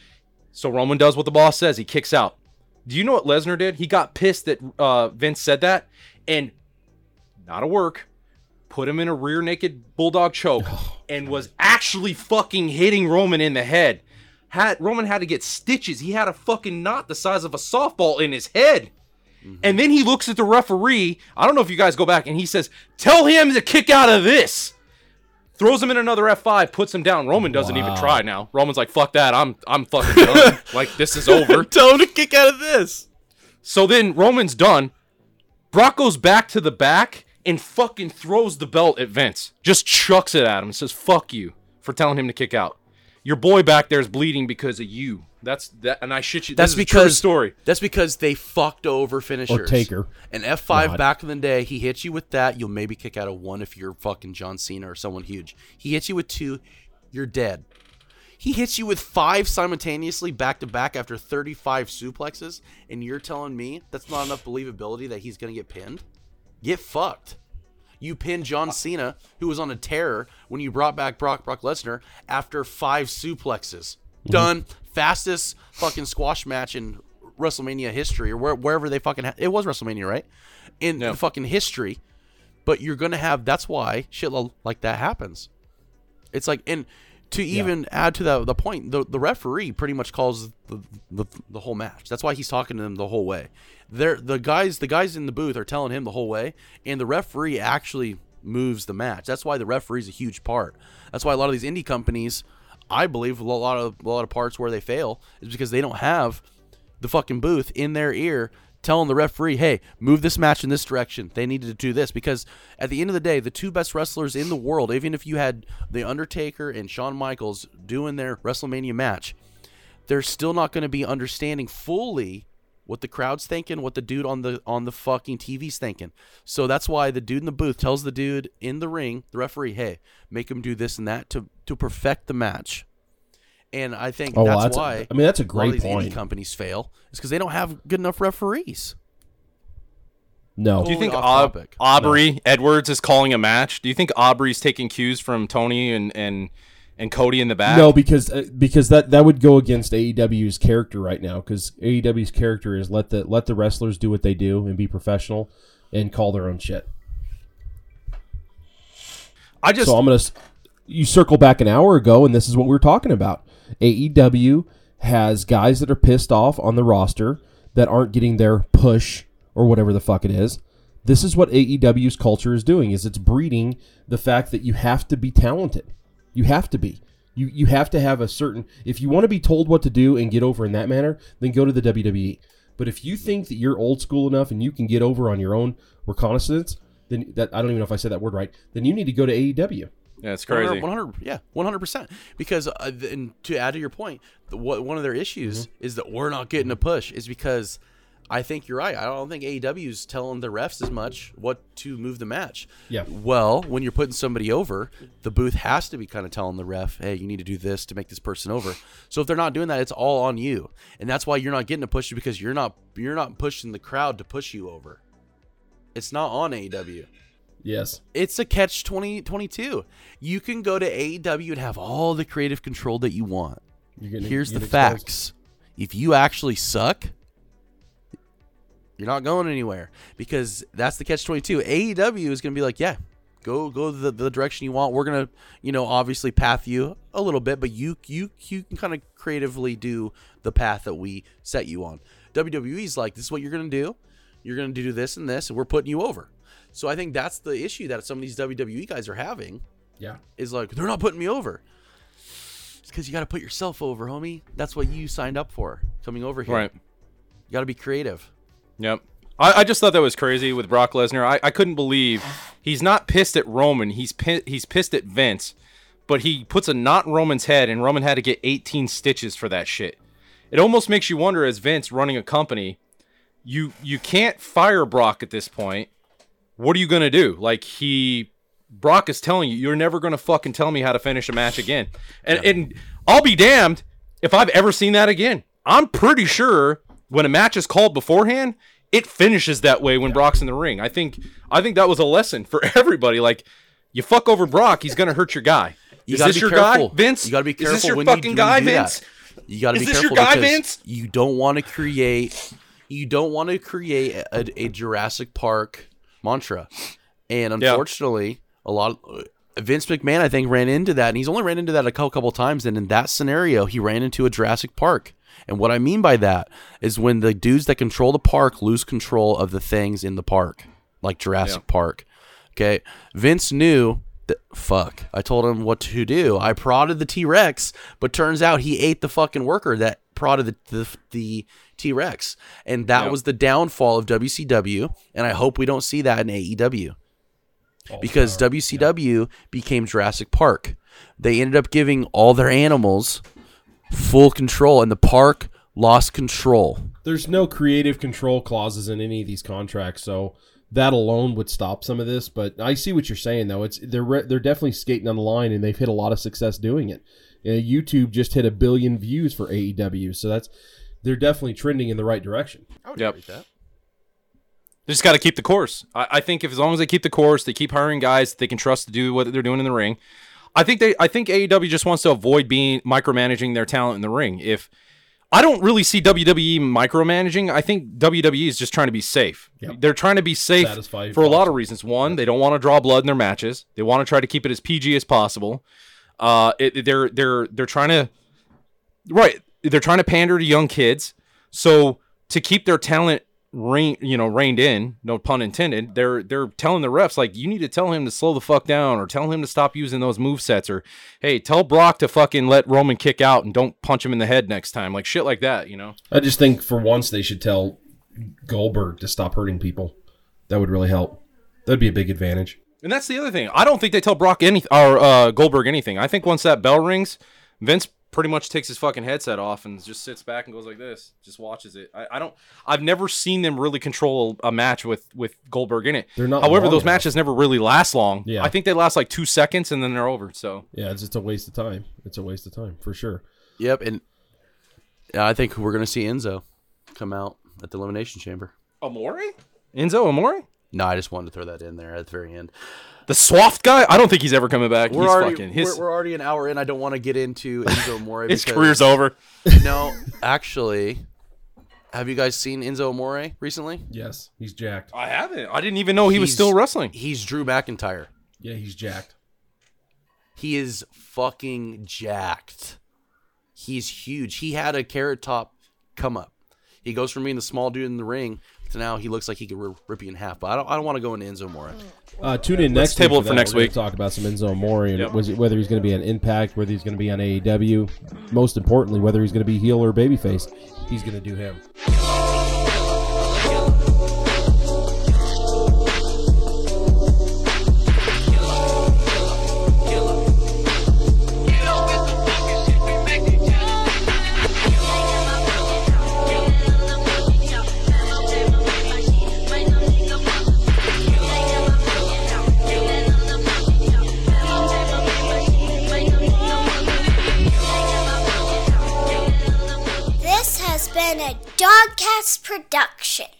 So Roman does what the boss says. He kicks out. Do you know what Lesnar did? He got pissed that uh, Vince said that, and not a work, put him in a rear naked bulldog choke, oh, and was actually fucking hitting Roman in the head. had Roman had to get stitches. He had a fucking knot the size of a softball in his head. Mm-hmm. And then he looks at the referee. I don't know if you guys go back, and he says, "Tell him to kick out of this." Throws him in another F five, puts him down. Roman doesn't wow. even try now. Roman's like, "Fuck that. I'm I'm fucking done. Like, this is over. Tell him to kick out of this." So then Roman's done. Brock goes back to the back and fucking throws the belt at Vince. Just chucks it at him and says, "Fuck you for telling him to kick out. Your boy back there is bleeding because of you." That's that, and I shit you. That's this is because a true story. That's because they fucked over finishers. Or Taker. An F five God. Back in the day, he hits you with that. You'll maybe kick out a one if you're fucking John Cena or someone huge. He hits you with two, you're dead. He hits you with five simultaneously back to back after thirty-five suplexes, and you're telling me that's not enough believability that he's gonna get pinned? Get fucked. You pinned John Cena, who was on a tear when you brought back Brock Brock Lesnar after five suplexes. Done. Mm-hmm. Fastest fucking squash match in WrestleMania history, or where, wherever they fucking ha- it was WrestleMania, right? In no. fucking history. But you're gonna have. That's why shit like that happens. It's like, and to even yeah. add to that the point, the, the referee pretty much calls the, the the whole match. That's why he's talking to them the whole way. They're, the guys the guys in the booth are telling him the whole way, and the referee actually moves the match. That's why the referee's a huge part. That's why a lot of these indie companies, I believe, a lot of a lot of parts where they fail is because they don't have the fucking booth in their ear telling the referee, "Hey, move this match in this direction. They needed to do this." Because at the end of the day, the two best wrestlers in the world, even if you had The Undertaker and Shawn Michaels doing their WrestleMania match, they're still not going to be understanding fully what the crowd's thinking, what the dude on the on the fucking T V's thinking. So that's why the dude in the booth tells the dude in the ring, the referee, "Hey, make him do this and that to to perfect the match." And I think oh, that's, that's why. A, I mean, that's a great all these point. Indie companies fail is because they don't have good enough referees. No. Totally. Do you think Aub- Aubrey no. Edwards is calling a match? Do you think Aubrey's taking cues from Tony and and? And Cody in the back? No, because uh, because that, that would go against A E W's character right now, because A E W's character is let the let the wrestlers do what they do and be professional and call their own shit. I just so I'm gonna you circle back an hour ago, and this is what we were talking about. A E W has guys that are pissed off on the roster that aren't getting their push or whatever the fuck it is. This is what A E W's culture is doing: is it's breeding the fact that you have to be talented. You have to be. You you have to have a certain... If you want to be told what to do and get over in that manner, then go to the W W E. But if you think that you're old school enough and you can get over on your own reconnaissance, then that, I don't even know if I said that word right, then you need to go to A E W. Yeah, it's crazy. one hundred, one hundred, yeah, one hundred percent. Because, uh, and to add to your point, the, what, one of their issues mm-hmm. is that we're not getting a push is because... I think you're right. I don't think A E W's telling the refs as much what to move the match. Yeah. Well, when you're putting somebody over, the booth has to be kind of telling the ref, "Hey, you need to do this to make this person over." So if they're not doing that, it's all on you, and that's why you're not getting a push, because you're not you're not pushing the crowd to push you over. It's not on A E W. Yes. It's a catch twenty twenty-two. You can go to A E W and have all the creative control that you want. You're gonna, Here's you're the exposed. Facts. If you actually suck, you're not going anywhere, because that's the catch twenty-two. A E W is going to be like, yeah, go go the, the direction you want. We're going to, you know, obviously path you a little bit, but you you you can kind of creatively do the path that we set you on. W W E's like, this is what you're going to do. You're going to do this and this, and we're putting you over. So I think that's the issue that some of these W W E guys are having. Yeah, is like, they're not putting me over. It's because you got to put yourself over, homie. That's what you signed up for coming over here. Right. You got to be creative. Yep. I, I just thought that was crazy with Brock Lesnar. I, I couldn't believe he's not pissed at Roman. He's pi- he's pissed at Vince, but he puts a knot in Roman's head, and Roman had to get eighteen stitches for that shit. It almost makes you wonder, as Vince running a company, you you can't fire Brock at this point. What are you going to do? Like, he... Brock is telling you, you're never going to fucking tell me how to finish a match again. And, yeah. and I'll be damned if I've ever seen that again. I'm pretty sure... when a match is called beforehand, it finishes that way when yeah. Brock's in the ring. I think I think that was a lesson for everybody. Like, you fuck over Brock, he's going to hurt your guy. You is this your careful. guy, Vince? You got to be careful. Is this your fucking you, guy, you Vince? That. You got to be careful. Is this your guy, Vince? You don't want to create you don't want to create a, a Jurassic Park mantra. And unfortunately, yeah. a lot of, Vince McMahon, I think, ran into that, and he's only ran into that a couple times, and in that scenario, he ran into a Jurassic Park. And what I mean by that is when the dudes that control the park lose control of the things in the park, like Jurassic yeah. Park. Okay, Vince knew that, fuck, I told him what to do. I prodded the T-Rex, but turns out he ate the fucking worker that prodded the the, the T-Rex. And that yeah. was the downfall of W C W, and I hope we don't see that in A E W. All because power. W C W yeah. became Jurassic Park. They ended up giving all their animals full control, and the park lost control. There's no creative control clauses in any of these contracts, so that alone would stop some of this. But I see what you're saying, though. It's they're re- they're definitely skating on the line, and they've hit a lot of success doing it. You know, YouTube just hit a billion views for A E W, so that's they're definitely trending in the right direction. I would yep. agree with that. They just got to keep the course. I, I think if as long as they keep the course, they keep hiring guys that they can trust to do what they're doing in the ring. I think they. I think A E W just wants to avoid being micromanaging their talent in the ring. If I don't really see W W E micromanaging, I think W W E is just trying to be safe. Yep. They're trying to be safe Satisfied for a lot of reasons. One, they don't want to draw blood in their matches. They want to try to keep it as P G as possible. Uh, it, they're they're they're trying to right. They're trying to pander to young kids. So to keep their talent. Rain, you know, reined in, no pun intended. They're they're telling the refs, like, you need to tell him to slow the fuck down, or tell him to stop using those movesets, or hey, tell Brock to fucking let Roman kick out and don't punch him in the head next time, like shit like that, you know. I just think for once they should tell Goldberg to stop hurting people. That would really help. That'd be a big advantage. And that's the other thing. I don't think they tell Brock any or uh, Goldberg anything. I think once that bell rings, Vince pretty much takes his fucking headset off and just sits back and goes like this, just watches it. I, I don't, I've never seen them really control a match with, with Goldberg in it. They're not However, those enough. matches never really last long. Yeah. I think they last like two seconds and then they're over. So yeah, it's, it's a waste of time. It's a waste of time for sure. Yep. And I think we're going to see Enzo come out at the Elimination Chamber. Amore? Enzo Amore? No, I just wanted to throw that in there at the very end. The Swaft guy? I don't think he's ever coming back. We're he's already, fucking... His... We're, we're already an hour in. I don't want to get into Enzo Amore. His because, career's over. No, actually, have you guys seen Enzo Amore recently? Yes, he's jacked. I haven't. I didn't even know he he's, was still wrestling. He's Drew McIntyre. Yeah, he's jacked. He is fucking jacked. He's huge. He had a carrot top come up. He goes from being the small dude in the ring to now he looks like he could rip you in half. But I don't. I don't want to go into Enzo Amore. Uh, tune in next table for, for next We're week. Talk about some Enzo Amore and yep. was it, whether he's going to be on Impact, whether he's going to be on A E W. Most importantly, whether he's going to be heel or babyface. He's going to do him. Dogcast production.